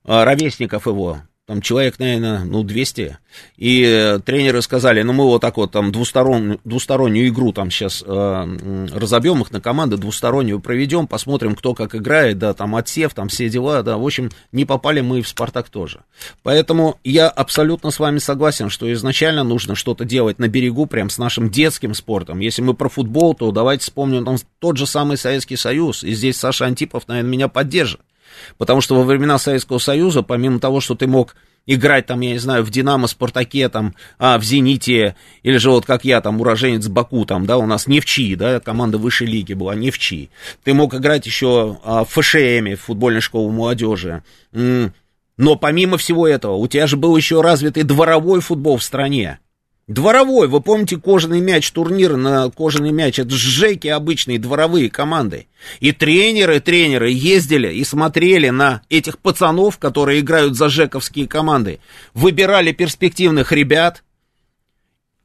ровесников его, там человек, наверное, 200, и тренеры сказали, ну, мы вот так вот там двустороннюю игру там сейчас разобьем их на команды, двустороннюю проведем, посмотрим, кто как играет, да, там отсев, там все дела, да, в общем, не попали мы и в «Спартак» тоже. Поэтому я абсолютно с вами согласен, что изначально нужно что-то делать на берегу, прям с нашим детским спортом. Если мы про футбол, то давайте вспомним там тот же самый Советский Союз, и здесь Саша Антипов, наверное, меня поддержит. Потому что во времена Советского Союза, помимо того, что ты мог играть, там, я не знаю, в «Динамо», «Спартаке», там, в «Зените», или же вот как я, там, уроженец Баку, там, да, у нас «Нефчи», да, команда высшей лиги была, «Нефчи». Ты мог играть еще в ФШМе, в футбольной школе молодежи. Но помимо всего этого, у тебя же был еще развитый дворовой футбол в стране. Дворовой, вы помните кожаный мяч, турниры на кожаный мяч, это жеки обычные, дворовые команды. И тренеры ездили и смотрели на этих пацанов, которые играют за жековские команды, выбирали перспективных ребят,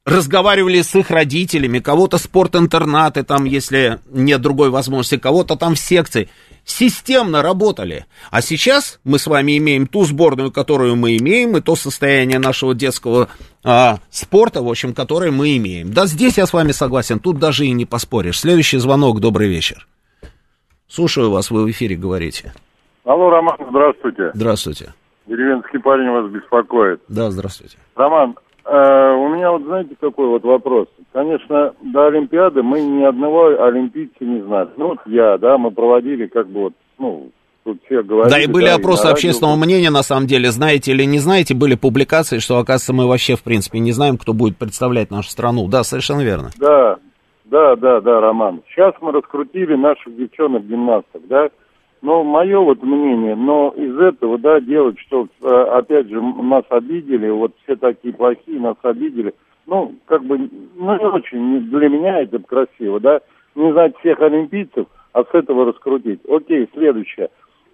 разговаривали с их родителями, кого-то спортинтернаты там, если нет другой возможности, кого-то там в секции. Системно работали. А сейчас мы с вами имеем ту сборную, которую мы имеем, и то состояние нашего детского спорта, в общем, которое мы имеем. Да, здесь я с вами согласен, тут даже и не поспоришь. Следующий звонок, добрый вечер. Слушаю вас, вы в эфире, говорите. Алло, Роман, здравствуйте. Здравствуйте. Деревенский парень вас беспокоит. Да, здравствуйте. Роман, у меня вот, знаете, какой вот вопрос. Конечно, до Олимпиады мы ни одного олимпийца не знали. Ну, вот я, да, мы проводили как бы вот, ну, тут все говорили. Да, и были опросы общественного мнения, на самом деле, знаете или не знаете, были публикации, что, оказывается, мы вообще, в принципе, не знаем, кто будет представлять нашу страну. Да, совершенно верно. Да, Роман. Сейчас мы раскрутили наших девчонок-гимнасток, да. Но мое вот мнение, но из этого, да, делать, что, опять же, нас обидели, вот все такие плохие, нас обидели, ну, как бы, ну, не очень, для меня это красиво, да, не знать всех олимпийцев, а с этого раскрутить. Окей, следующее.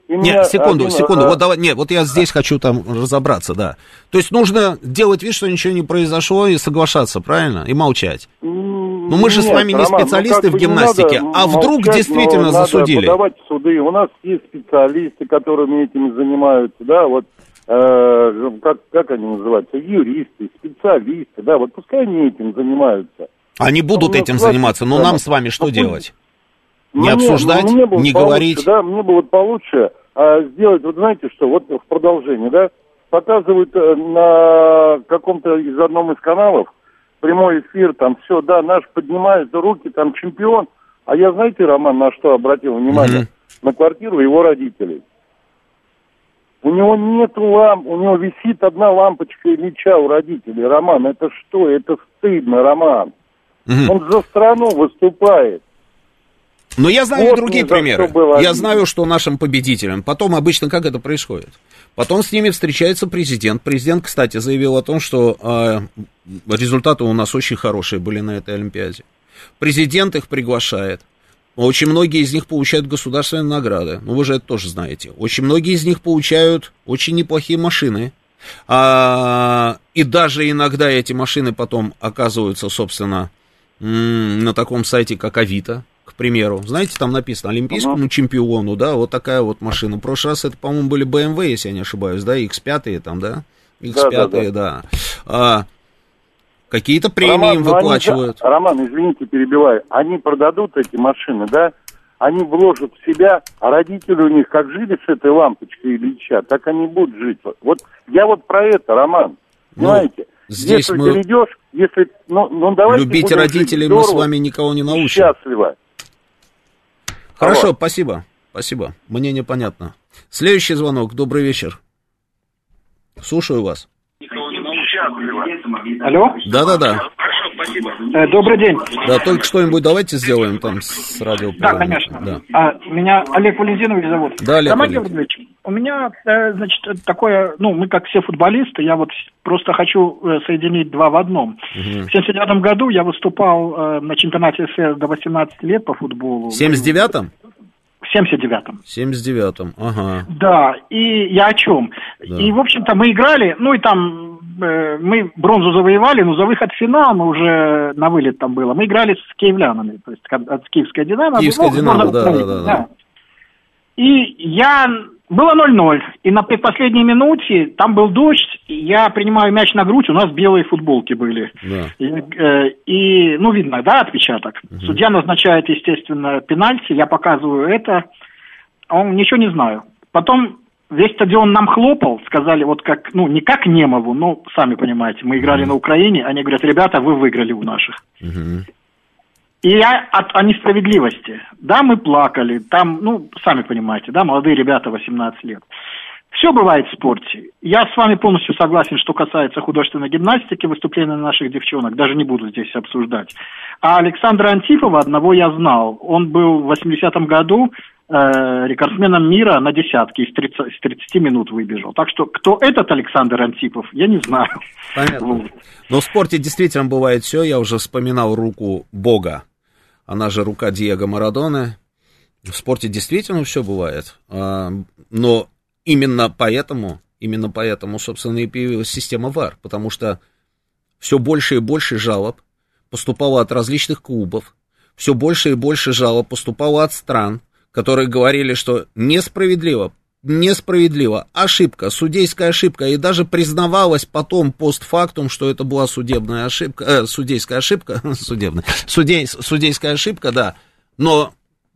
Нет, секунду, вот давай, нет, вот я здесь хочу там разобраться, да. То есть нужно делать вид, что ничего не произошло, и соглашаться, правильно? И молчать. Но мы же с вами не специалисты в гимнастике, а вдруг действительно засудили. Надо подавать в суды, у нас есть специалисты, которыми этим занимаются, да, вот, как они называются, юристы, специалисты, да, вот пускай они этим занимаются. Они будут этим заниматься, но нам с вами что делать? Не обсуждать, не говорить. Да, мне бы вот получше сделать, вот знаете что, вот в продолжении, да, показывают на каком-то из одном из каналов прямой эфир, там все, да, наш поднимает руки, там чемпион, а я, знаете, Роман, на что обратил внимание? На квартиру его родителей. У него нету ламп, у него висит одна лампочка Ильича у родителей. Роман, это что? Это стыдно, Роман. Он за страну выступает. Но я знаю вот другие примеры. Я знаю, что нашим победителям. Потом обычно как это происходит? Потом с ними встречается президент. Президент, кстати, заявил о том, что результаты у нас очень хорошие были на этой Олимпиаде. Президент их приглашает. Очень многие из них получают государственные награды. Ну, вы же это тоже знаете. Очень многие из них получают очень неплохие машины. И даже иногда эти машины потом оказываются, собственно, на таком сайте, как Авито. К примеру, знаете, там написано олимпийскому чемпиону, да, вот такая вот машина. В прошлый раз это, по-моему, были BMW, если я не ошибаюсь, да, X5 там, да? X5, да. Какие-то премии им выплачивают. Роман, извините, перебиваю. Они продадут эти машины, да? они вложат в себя, а родители у них как жили с этой лампочкой Ильича, так они будут жить. Вот я вот про это, Роман, знаете, здесь если мы... ты идешь, если, ну давайте любить родителей здорово, мы с вами никого не научим. Счастливо. Хорошо, вот. Спасибо. Мне непонятно. Следующий звонок. Добрый вечер. Слушаю вас. Алло? Да. Хорошо, спасибо. Добрый день. Да, только что-нибудь давайте сделаем там с радиоприемником. Да, конечно. Да. Меня Олег Валентинович зовут. Да, Олег Валентинович. У меня, значит, такое, мы как все футболисты, я вот просто хочу соединить два в одном. Угу. В 79-м году я выступал на чемпионате СССР до 18 лет по футболу. В 79-м? В 79-м. В 79-м, ага. Да, и я о чем? Да. И, в общем-то, мы играли, мы бронзу завоевали, но за выход в финал мы уже на вылет там было. Мы играли с киевлянами, то есть от Киевской Динамо. Киевская Динамо, да. И было 0-0, и на предпоследней минуте там был дождь, я принимаю мяч на грудь, у нас белые футболки были. Да. И видно, да, отпечаток. Угу. Судья назначает, естественно, пенальти, я показываю это, он ничего не знаю. Потом весь стадион нам хлопал, сказали, вот как, не как Немову, но сами понимаете, мы играли на Украине, они говорят, ребята, вы выиграли у наших. Угу. И я о несправедливости. Да, мы плакали, там, сами понимаете, да, молодые ребята, 18 лет. Все бывает в спорте. Я с вами полностью согласен, что касается художественной гимнастики, выступления наших девчонок, даже не буду здесь обсуждать. А Александра Антипова, одного я знал, он был в 80-м году рекордсменом мира на десятке, из 30 минут выбежал. Так что, кто этот Александр Антипов, я не знаю. Понятно. Но в спорте действительно бывает все, я уже вспоминал руку Бога. Она же рука Диего Марадоны. В спорте действительно все бывает. Но именно поэтому, собственно, и появилась система ВАР. Потому что все больше и больше жалоб поступало от различных клубов. Все больше и больше жалоб поступало от стран, которые говорили, что несправедливо, ошибка, судейская ошибка. И даже признавалась потом постфактум, что это была судейская ошибка, да. Но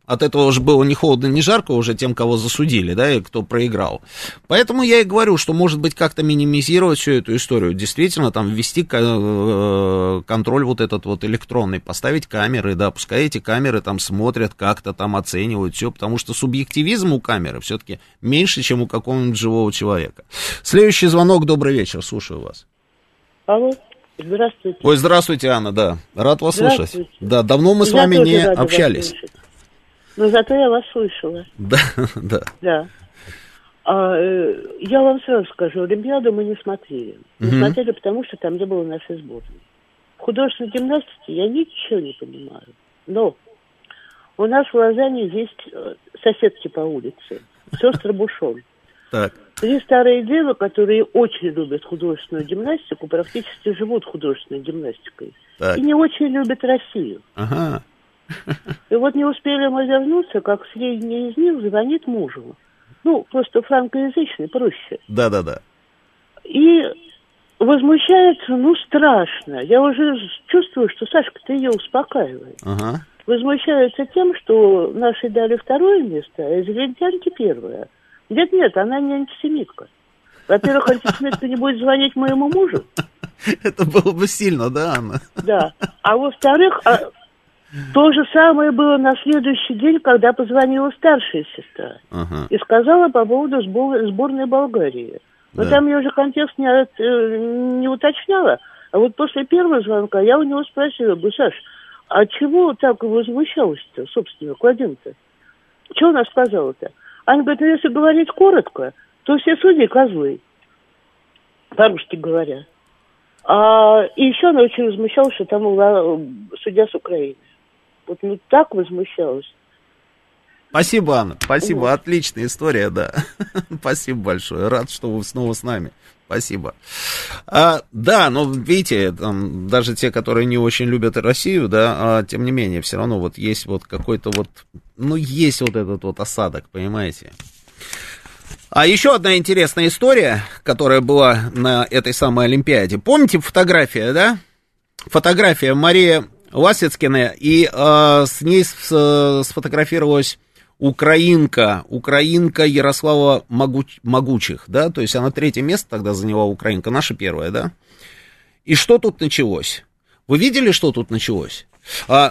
от этого уже было ни холодно, ни жарко уже тем, кого засудили, да, и кто проиграл. Поэтому я и говорю, что, может быть, как-то минимизировать всю эту историю. Действительно, там ввести контроль вот этот вот электронный, поставить камеры, да, пускай эти камеры там смотрят, как-то там оценивают все, потому что субъективизм у камеры все-таки меньше, чем у какого-нибудь живого человека. Следующий звонок, добрый вечер, слушаю вас. Алло. Здравствуйте. Ой, здравствуйте, Анна, да, рад вас слышать. Да, давно мы с вами не общались. Но зато я вас слышала. Да. Я вам сразу скажу, Олимпиаду мы не смотрели. Не смотрели, потому что там не было нашей сборной. В художественной гимнастике я ничего не понимаю. Но у нас в Лозанне есть соседки по улице, сестры Бушон. Так. Три старые девы, которые очень любят художественную гимнастику, практически живут художественной гимнастикой. Так. И не очень любят Россию. Ага. И вот не успели мы вернуться, как средний из них звонит мужу. Просто франкоязычный, проще. Да. И возмущается, страшно. Я уже чувствую, что Сашка-то ее успокаивает. Ага. Возмущается тем, что наши дали второе место, а израильтянки первое. Нет, она не антисемитка. Во-первых, антисемитка не будет звонить моему мужу. Это было бы сильно, да, Анна? Да. А во-вторых... То же самое было на следующий день, когда позвонила старшая сестра и сказала по поводу сборной Болгарии. Но там я уже контекст не уточняла. А вот после первого звонка я у него спросила, Саш, а чего так возмущалась-то, собственно, Кладина-то? Чего она сказала-то? Она говорит, если говорить коротко, то все судьи козлы, по-русски говоря. И еще она очень возмущалась, что там была судья с Украины. Так возмущалась. Спасибо, Анна. Спасибо. Вот. Отличная история, да. Спасибо большое. Рад, что вы снова с нами. Спасибо. Видите, там, даже те, которые не очень любят Россию, да, тем не менее, все равно есть какой-то есть этот осадок, понимаете? А еще одна интересная история, которая была на этой самой Олимпиаде. Помните фотография, да? Фотография Мария Ласицкины, и с ней сфотографировалась украинка Ярослава Могучих, да, то есть она третье место тогда заняла, украинка, наша первая, да. И что тут началось? Вы видели, что тут началось?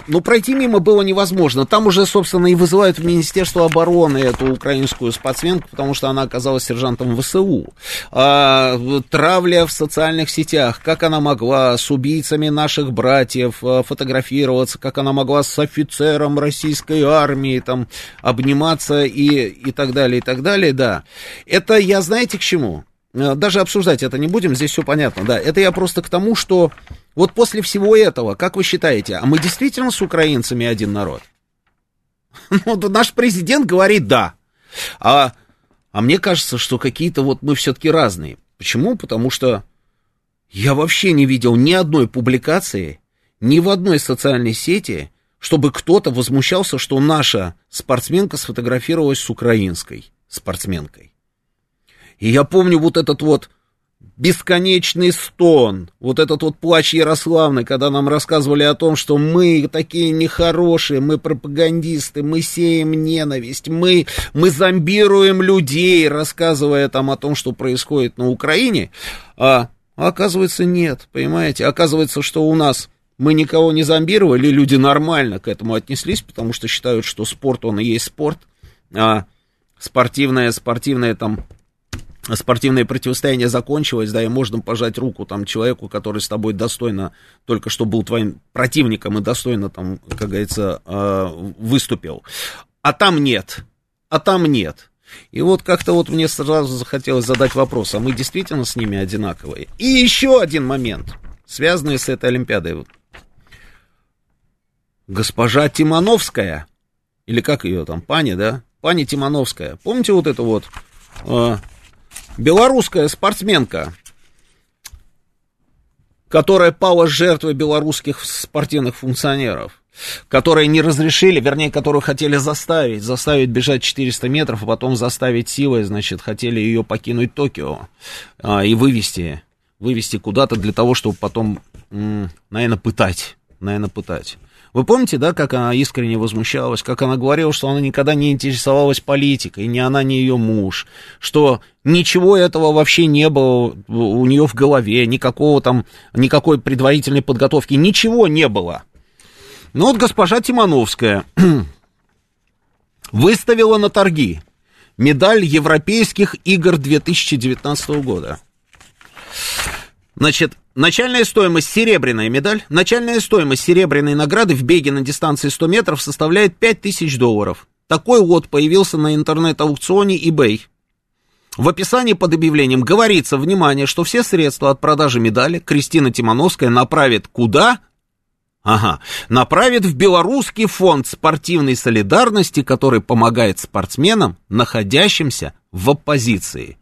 Ну, пройти мимо было невозможно. Там уже, собственно, и вызывают в Министерство обороны эту украинскую спортсменку, потому что она оказалась сержантом ВСУ. Травля в социальных сетях, как она могла с убийцами наших братьев фотографироваться, как она могла с офицером российской армии там обниматься и так далее, и так далее, да. Это я, знаете, к чему? Даже обсуждать это не будем, здесь все понятно, да. Это я просто к тому, что вот после всего этого, как вы считаете, а мы действительно с украинцами один народ? Ну, наш президент говорит «да». А мне кажется, что какие-то вот мы все-таки разные. Почему? Потому что я вообще не видел ни одной публикации, ни в одной социальной сети, чтобы кто-то возмущался, что наша спортсменка сфотографировалась с украинской спортсменкой. И я помню вот этот вот бесконечный стон, вот этот вот плач Ярославны, когда нам рассказывали о том, что мы такие нехорошие, мы пропагандисты, мы сеем ненависть, мы зомбируем людей, рассказывая там о том, что происходит на Украине. А оказывается, нет, понимаете? Оказывается, что у нас мы никого не зомбировали, люди нормально к этому отнеслись, потому что считают, что спорт, он и есть спорт, а спортивное там... Спортивное противостояние закончилось, да, и можно пожать руку там человеку, который с тобой достойно, только что был твоим противником и достойно там, как говорится, выступил. А там нет. И вот как-то вот мне сразу захотелось задать вопрос, а мы действительно с ними одинаковые? И еще один момент, связанный с этой Олимпиадой. Госпожа Тимановская, или как ее там, пани, да? Пани Тимановская. Помните вот это вот... Белорусская спортсменка, которая пала жертвой белорусских спортивных функционеров, которые не разрешили, вернее, которую хотели заставить бежать 400 метров, а потом заставить силой, значит, хотели ее покинуть Токио и вывести куда-то для того, чтобы потом, наверное, пытать. Вы помните, да, как она искренне возмущалась, как она говорила, что она никогда не интересовалась политикой, ни она, ни ее муж, что ничего этого вообще не было у нее в голове, никакой предварительной подготовки, ничего не было. Ну вот госпожа Тимановская выставила на торги медаль Европейских игр 2019 года. Значит, начальная стоимость серебряной награды в беге на дистанции 100 метров составляет $5000. Такой лот появился на интернет-аукционе eBay. В описании под объявлением говорится, внимание, что все средства от продажи медали Кристина Тимановская направит куда? Ага, направит в Белорусский фонд спортивной солидарности, который помогает спортсменам, находящимся в оппозиции.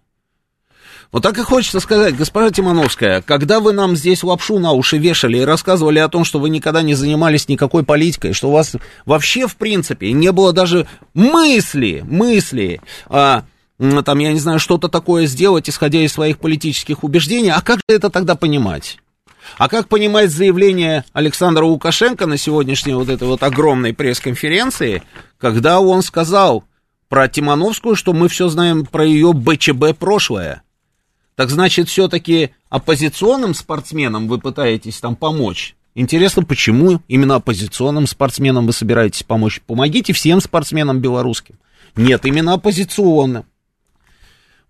Вот так и хочется сказать, госпожа Тимановская, когда вы нам здесь лапшу на уши вешали и рассказывали о том, что вы никогда не занимались никакой политикой, что у вас вообще, в принципе, не было даже мысли, там, я не знаю, что-то такое сделать, исходя из своих политических убеждений, а как же это тогда понимать? А как понимать заявление Александра Лукашенко на сегодняшней вот этой вот огромной пресс-конференции, когда он сказал про Тимановскую, что мы все знаем про ее БЧБ прошлое? Так значит, все-таки оппозиционным спортсменам вы пытаетесь там помочь? Интересно, почему именно оппозиционным спортсменам вы собираетесь помочь? Помогите всем спортсменам белорусским. Нет, именно оппозиционным.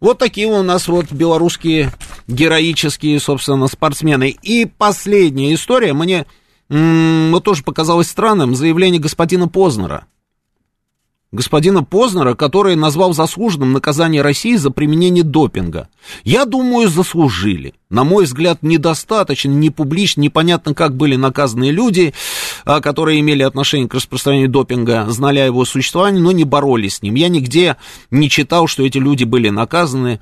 Вот такие у нас вот белорусские героические, собственно, спортсмены. И последняя история, мне тоже показалось странным, заявление господина Познера. Господина Познера, который назвал заслуженным наказание России за применение допинга. Я думаю, заслужили. На мой взгляд, недостаточно, не публично, непонятно, как были наказаны люди, которые имели отношение к распространению допинга, знали о его существовании, но не боролись с ним. Я нигде не читал, что эти люди были наказаны.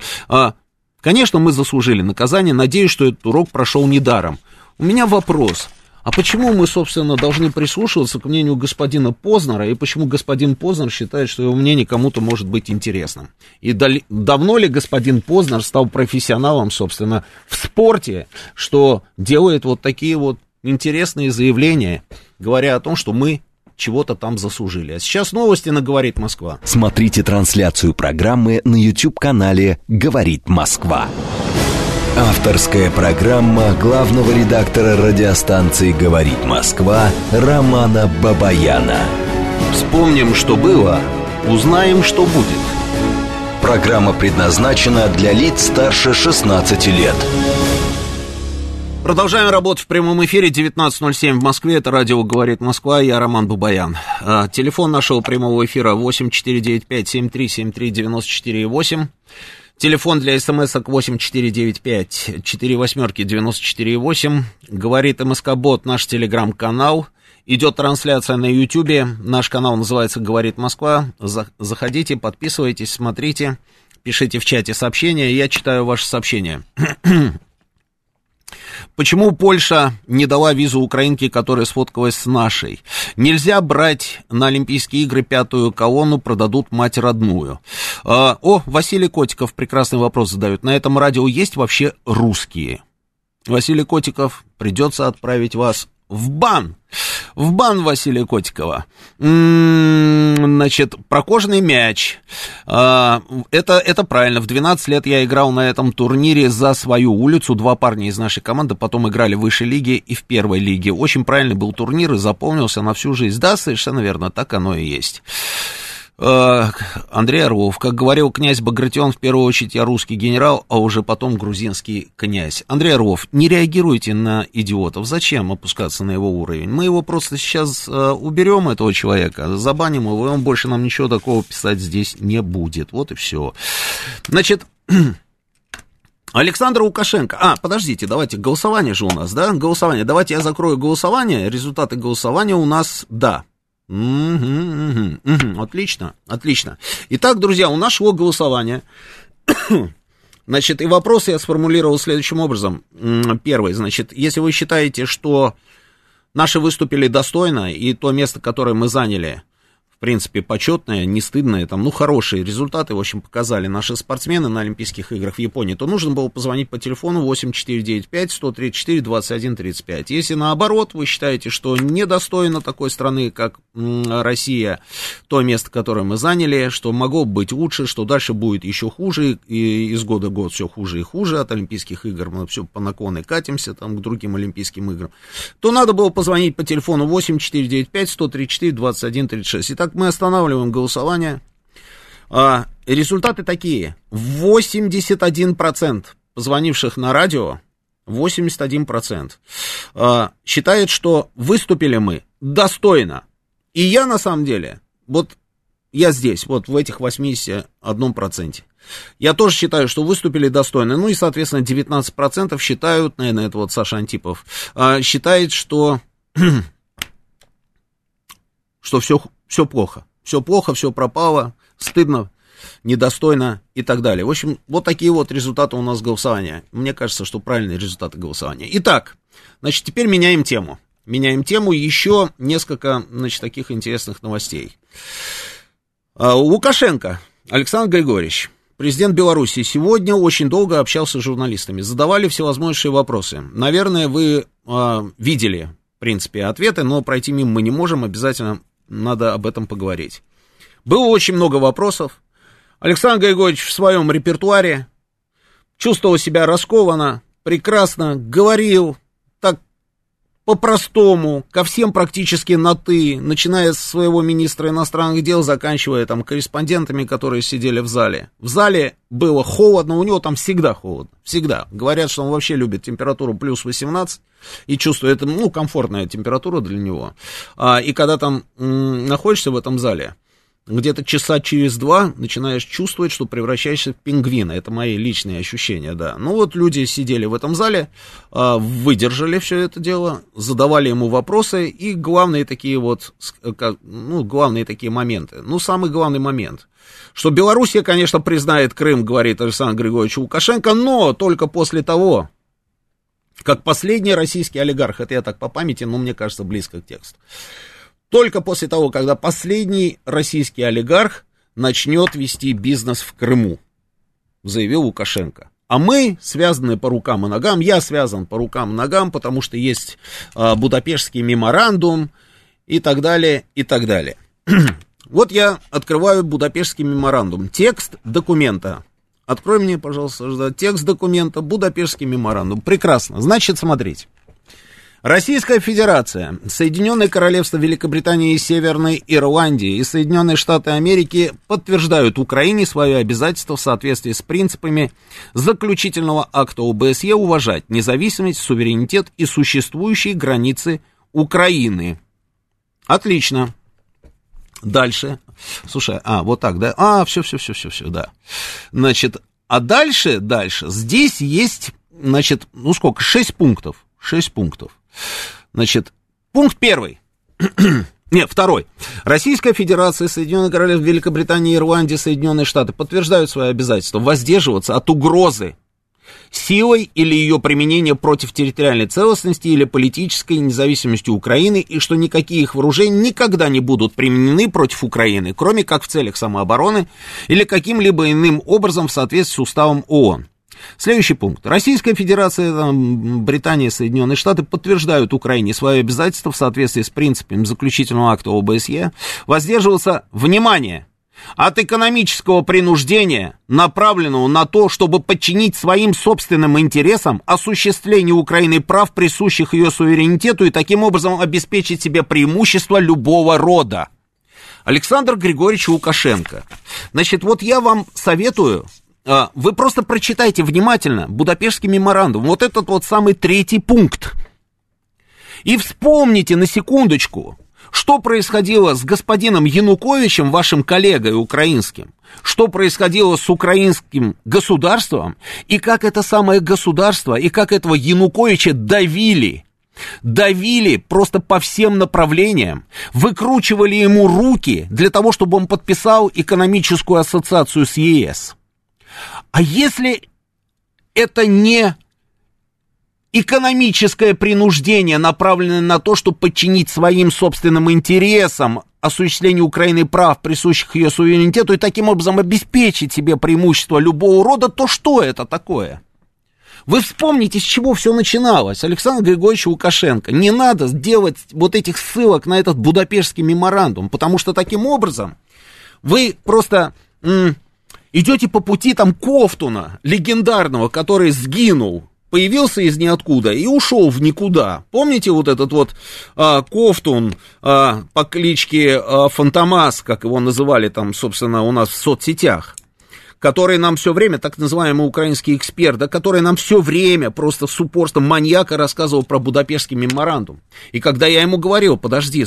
Конечно, мы заслужили наказание. Надеюсь, что этот урок прошел недаром. У меня вопрос. А почему мы, собственно, должны прислушиваться к мнению господина Познера, и почему господин Познер считает, что его мнение кому-то может быть интересным? И давно ли господин Познер стал профессионалом, собственно, в спорте, что делает вот такие вот интересные заявления, говоря о том, что мы чего-то там заслужили. А сейчас новости на «Говорит Москва». Смотрите трансляцию программы на YouTube-канале «Говорит Москва». Авторская программа главного редактора радиостанции «Говорит Москва» Романа Бабаяна. Вспомним, что было, узнаем, что будет. Программа предназначена для лиц старше 16 лет. Продолжаем работу в прямом эфире. 19:07 в Москве. Это радио «Говорит Москва». Я Роман Бабаян. Телефон нашего прямого эфира 8495-7373-94-8. Телефон для смс-ок 8495-48-94-8. Говорит МСК-бот, наш телеграм-канал. Идет трансляция на Ютубе. Наш канал называется «Говорит Москва». Заходите, подписывайтесь, смотрите. Пишите в чате сообщения. Я читаю ваши сообщения. Почему Польша не дала визу украинке, которая сфоткалась с нашей? Нельзя брать на Олимпийские игры пятую колонну, продадут мать родную. О, Василий Котиков прекрасный вопрос задает. На этом радио есть вообще русские? Василий Котиков, придется отправить вас в бан. В бан Василия Котикова. Значит, про кожаный мяч. Это правильно. В 12 лет я играл на этом турнире за свою улицу. Два парня из нашей команды потом играли в высшей лиге и в первой лиге. Очень правильный был турнир и запомнился на всю жизнь. Да, совершенно верно, так оно и есть. Андрей Орлов. Как говорил князь Багратион, в первую очередь я русский генерал, а уже потом грузинский князь. Андрей Орлов, не реагируйте на идиотов. Зачем опускаться на его уровень? Мы его просто сейчас уберем, этого человека, забаним его, и он больше нам ничего такого писать здесь не будет. Вот и все. Значит, Александр Лукашенко. Подождите, давайте, голосование же у нас, да? Голосование. Давайте я закрою голосование. Результаты голосования у нас, да. Отлично, отлично. Итак, друзья, у нас шло голосование. Значит, и вопрос я сформулировал следующим образом. Первый, значит, если вы считаете, что наши выступили достойно, и то место, которое мы заняли, в принципе, почетное, не стыдное, там, ну, хорошие результаты, в общем, показали наши спортсмены на Олимпийских играх в Японии, то нужно было позвонить по телефону 8495-134-2135. Если, наоборот, вы считаете, что недостойно такой страны, как Россия, то место, которое мы заняли, что могло быть лучше, что дальше будет еще хуже, и из года в год все хуже и хуже, от Олимпийских игр мы все по наклону катимся, там, к другим Олимпийским играм, то надо было позвонить по телефону 8495-134-2136. Итак, мы останавливаем голосование. Результаты такие. 81% позвонивших на радио, 81% считает, что выступили мы достойно. И я на самом деле, вот я здесь, вот в этих 81%, я тоже считаю, что выступили достойно. Ну и, соответственно, 19% считают, наверное, это вот Саша Антипов, считает, что, все плохо, все пропало, стыдно, недостойно и так далее. В общем, вот такие вот результаты у нас голосования. Мне кажется, что правильные результаты голосования. Итак, значит, теперь меняем тему. Меняем тему, еще несколько, значит, таких интересных новостей. Лукашенко Александр Григорьевич, президент Беларуси, сегодня очень долго общался с журналистами. Задавали всевозможные вопросы. Наверное, вы видели, в принципе, ответы, но пройти мимо мы не можем, обязательно надо об этом поговорить. Было очень много вопросов. Александр Григорьевич в своем репертуаре чувствовал себя раскованно, прекрасно, говорил так по-простому, ко всем практически на «ты», начиная с своего министра иностранных дел, заканчивая там корреспондентами, которые сидели в зале. В зале было холодно, у него там всегда холодно, всегда. Говорят, что он вообще любит температуру плюс 18 и чувствует, ну, комфортная температура для него. И когда там находишься в этом зале, где-то часа через два начинаешь чувствовать, что превращаешься в пингвина. Это мои личные ощущения, да. Ну вот люди сидели в этом зале, выдержали все это дело, задавали ему вопросы и главные такие вот, ну, главные такие моменты. Ну, самый главный момент, что Белоруссия, конечно, признает Крым, говорит Александр Григорьевич Лукашенко, но только после того, как последний российский олигарх, это я так по памяти, но мне кажется, близко к тексту. Только после того, когда последний российский олигарх начнет вести бизнес в Крыму, заявил Лукашенко. А мы связаны по рукам и ногам, я связан по рукам и ногам, потому что есть Будапештский меморандум и так далее, и так далее. Вот я открываю Будапештский меморандум, текст документа. Открой мне, пожалуйста, текст документа, Будапештский меморандум. Прекрасно. Значит, смотрите. Российская Федерация, Соединенное Королевство Великобритании и Северной Ирландии и Соединенные Штаты Америки подтверждают Украине свое обязательство в соответствии с принципами заключительного акта ОБСЕ уважать независимость, суверенитет и существующие границы Украины. Отлично. Дальше. Слушай, вот так, да? Все, да. Значит, а дальше, здесь есть, значит, 6 пунктов. Значит, пункт первый. Второй. Российская Федерация, Соединенное Королевство, Великобритания, Ирландия, Соединенные Штаты подтверждают свои обязательства воздерживаться от угрозы силой или ее применения против территориальной целостности или политической независимости Украины, и что никакие их вооружения никогда не будут применены против Украины, кроме как в целях самообороны или каким-либо иным образом в соответствии с уставом ООН. Следующий пункт. Российская Федерация, Британия, Соединенные Штаты подтверждают Украине свое обязательство в соответствии с принципами заключительного акта ОБСЕ воздерживаться, внимание, от экономического принуждения, направленного на то, чтобы подчинить своим собственным интересам осуществлению Украины прав, присущих ее суверенитету, и таким образом обеспечить себе преимущество любого рода. Александр Григорьевич Лукашенко. Значит, вот я вам советую... Вы просто прочитайте внимательно Будапештский меморандум, вот этот вот самый 3-й пункт. И вспомните на секундочку, что происходило с господином Януковичем, вашим коллегой украинским, что происходило с украинским государством, и как это самое государство, и как этого Януковича давили просто по всем направлениям, выкручивали ему руки для того, чтобы он подписал экономическую ассоциацию с ЕС. А если это не экономическое принуждение, направленное на то, чтобы подчинить своим собственным интересам осуществление Украины прав, присущих ее суверенитету, и таким образом обеспечить себе преимущество любого рода, то что это такое? Вы вспомните, с чего все начиналось. Александр Григорьевич Лукашенко. Не надо делать вот этих ссылок на этот Будапештский меморандум, потому что таким образом вы просто... идете по пути там Ковтуна, легендарного, который сгинул, появился из ниоткуда и ушел в никуда. Помните вот этот вот Ковтун по кличке Фантомас, как его называли там, собственно, у нас в соцсетях, который нам все время, так называемый украинский эксперт, да, который нам все время просто с упорством маньяка рассказывал про Будапештский меморандум. И когда я ему говорил, подожди,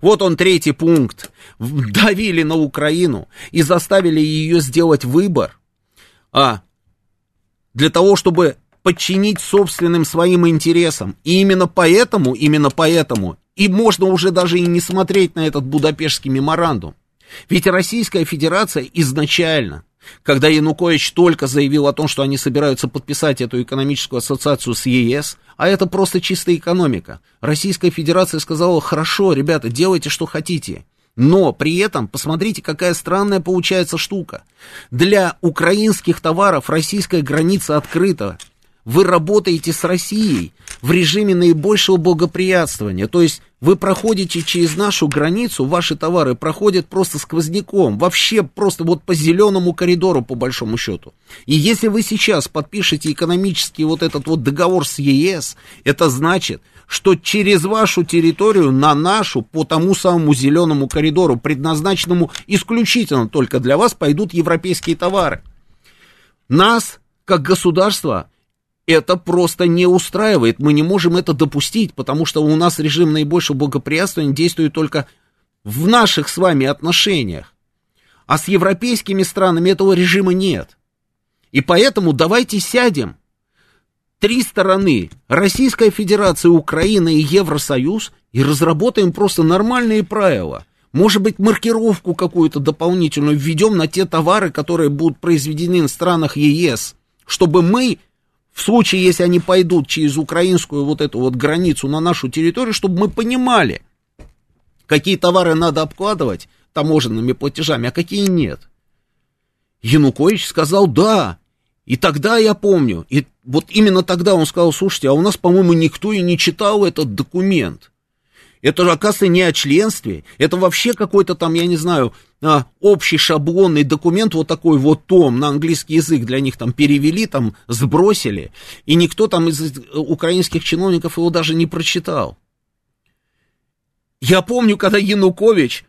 вот он 3-й пункт, давили на Украину и заставили ее сделать выбор, для того, чтобы подчинить собственным своим интересам. И именно поэтому, и можно уже даже и не смотреть на этот Будапештский меморандум. Ведь Российская Федерация изначально, когда Янукович только заявил о том, что они собираются подписать эту экономическую ассоциацию с ЕС, а это просто чистая экономика, Российская Федерация сказала: хорошо, ребята, делайте, что хотите. Но при этом, посмотрите, какая странная получается штука. Для украинских товаров российская граница открыта. Вы работаете с Россией в режиме наибольшего благоприятствования. То есть вы проходите через нашу границу, ваши товары проходят просто сквозняком, вообще просто вот по зеленому коридору, по большому счету. И если вы сейчас подпишете экономический вот этот вот договор с ЕС, это значит, что через вашу территорию на нашу, по тому самому зеленому коридору, предназначенному исключительно только для вас, пойдут европейские товары. Нас, как государство, это просто не устраивает, мы не можем это допустить, потому что у нас режим наибольшего благоприятствования действует только в наших с вами отношениях, а с европейскими странами этого режима нет. И поэтому давайте сядем. 3 стороны, Российская Федерация, Украина и Евросоюз, и разработаем просто нормальные правила. Может быть, маркировку какую-то дополнительную введем на те товары, которые будут произведены в странах ЕС, чтобы мы... В случае, если они пойдут через украинскую вот эту вот границу на нашу территорию, чтобы мы понимали, какие товары надо обкладывать таможенными платежами, а какие нет. Янукович сказал да, И тогда я помню, и вот именно тогда он сказал: слушайте, а у нас, по-моему, никто и не читал этот документ. Это же, оказывается, не о членстве, это вообще какой-то там, я не знаю, общий шаблонный документ, вот такой вот том, на английский язык для них там перевели, там сбросили, и никто там из украинских чиновников его даже не прочитал. Я помню, когда Янукович,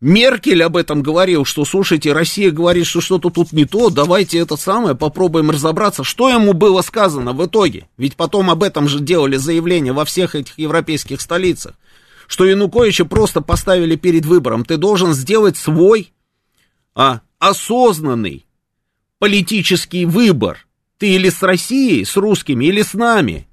Меркель об этом говорил, что, слушайте, Россия говорит, что что-то тут не то, давайте это самое, попробуем разобраться. Что ему было сказано в итоге? Ведь потом об этом же делали заявление во всех этих европейских столицах, что Януковича просто поставили перед выбором. Ты должен сделать свой осознанный политический выбор. Ты или с Россией, с русскими, или с нами.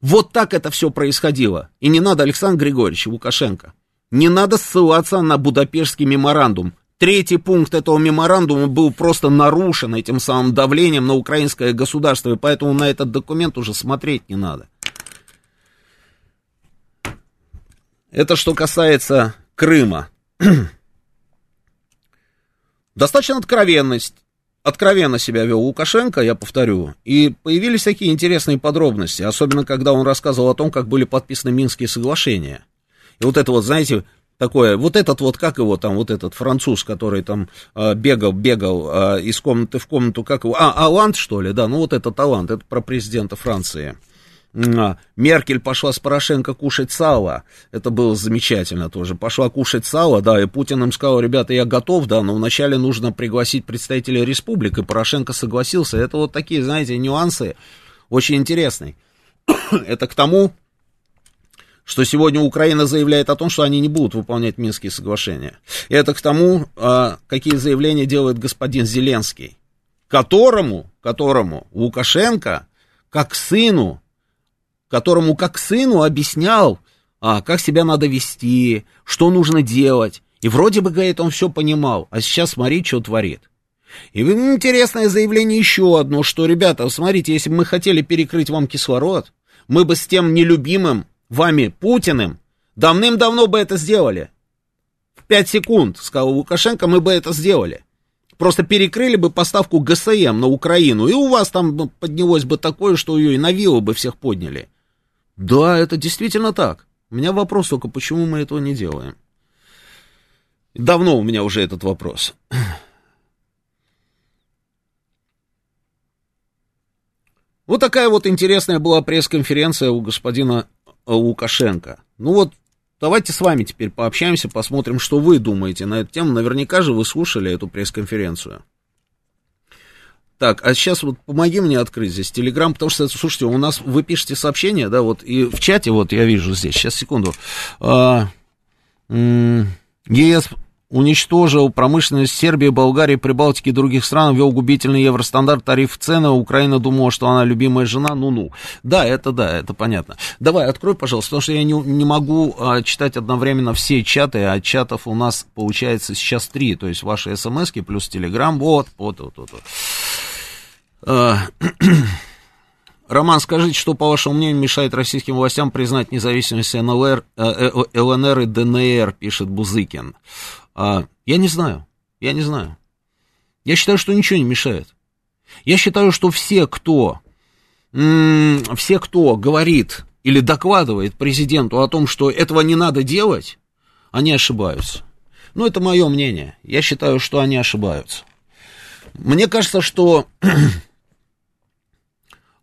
Вот так это все происходило. И не надо, Александр Григорьевич Лукашенко, не надо ссылаться на Будапештский меморандум. Третий пункт этого меморандума был просто нарушен этим самым давлением на украинское государство, и поэтому на этот документ уже смотреть не надо. Это что касается Крыма. Достаточно откровенно себя вел Лукашенко, я повторю, и появились такие интересные подробности, особенно когда он рассказывал о том, как были подписаны Минские соглашения. И вот это вот, знаете, такое, вот этот вот, как его там, вот этот француз, который там бегал из комнаты в комнату, как его, Оланд, что ли, да, ну вот этот Оланд, это про президента Франции. Меркель пошла с Порошенко кушать сало, это было замечательно тоже, пошла кушать сало, да, и Путин им сказал: ребята, я готов, да, но вначале нужно пригласить представителя республик, и Порошенко согласился. Это вот такие, знаете, нюансы очень интересные. Это к тому, что сегодня Украина заявляет о том, что они не будут выполнять Минские соглашения. И это к тому, какие заявления делает господин Зеленский, которому Лукашенко как сыну объяснял, как себя надо вести, что нужно делать. И вроде бы, говорит, он все понимал, а сейчас смотри, что творит. И интересное заявление еще одно, что, ребята, смотрите, если бы мы хотели перекрыть вам кислород, мы бы с тем нелюбимым вами Путиным давным-давно бы это сделали. В 5 секунд, сказал Лукашенко, мы бы это сделали. Просто перекрыли бы поставку ГСМ на Украину, и у вас там поднялось бы такое, что ее и на вилы бы всех подняли. Да, это действительно так. У меня вопрос только, почему мы этого не делаем? Давно у меня уже этот вопрос. Вот такая вот интересная была пресс-конференция у господина Лукашенко. Ну вот, давайте с вами теперь пообщаемся, посмотрим, что вы думаете на эту тему. Наверняка же вы слушали эту пресс-конференцию. Так, а сейчас вот помоги мне открыть здесь Телеграм, потому что, слушайте, у нас вы пишете сообщения, да, вот, и в чате, вот, я вижу здесь, сейчас, секунду. ЕС уничтожил промышленность Сербии, Болгарии, Прибалтики и других стран, ввел губительный евростандарт, тариф, цены. Украина думала, что она любимая жена, ну-ну. Да, это понятно. Давай, открой, пожалуйста, потому что я не могу читать одновременно все чаты, а чатов у нас, получается, сейчас 3, то есть ваши смски плюс Телеграм, Роман, скажите, что, по вашему мнению, мешает российским властям признать независимость ЛНР и ДНР, пишет Бузыкин. Я не знаю. Я считаю, что ничего не мешает. Я считаю, что все, кто говорит или докладывает президенту о том, что этого не надо делать, они ошибаются. Ну, это мое мнение. Я считаю, что они ошибаются. Мне кажется, что...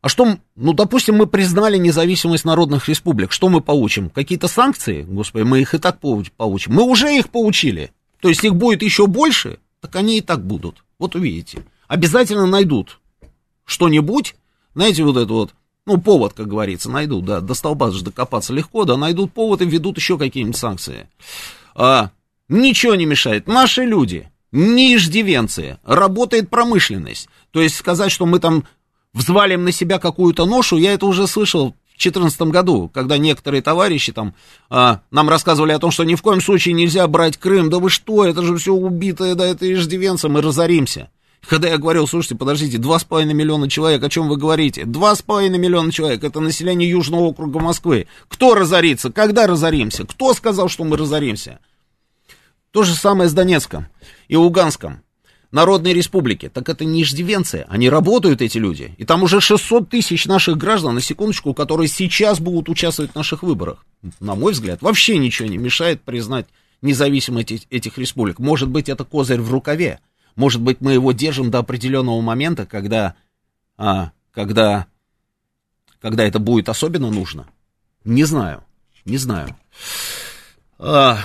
А что, ну, допустим, мы признали независимость народных республик, что мы получим? Какие-то санкции? Господи, мы их и так получим. Мы уже их получили. То есть их будет еще больше, так они и так будут. Вот увидите. Обязательно найдут что-нибудь, знаете, вот это вот, ну, повод, как говорится, найдут, да, до столба же докопаться легко, да, найдут повод и введут еще какие-нибудь санкции. Ничего не мешает. Наши люди, не иждивенцы, работает промышленность. То есть сказать, что мы там взвалим на себя какую-то ношу, я это уже слышал в 2014 году, когда некоторые товарищи там нам рассказывали о том, что ни в коем случае нельзя брать Крым, да вы что, это же все убитое, да это иждивенцы, мы разоримся. Когда я говорил, слушайте, подождите, 2,5 миллиона человек, о чем вы говорите? 2,5 миллиона человек, это население Южного округа Москвы. Кто разорится? Когда разоримся? Кто сказал, что мы разоримся? То же самое с Донецком и Луганском. Народной Республики. Так это не иждивенцы, они работают, эти люди. И там уже 600 тысяч наших граждан, на секундочку, которые сейчас будут участвовать в наших выборах. На мой взгляд, вообще ничего не мешает признать независимость этих республик. Может быть, это козырь в рукаве. Может быть, мы его держим до определенного момента, когда это будет особенно нужно. Не знаю. Он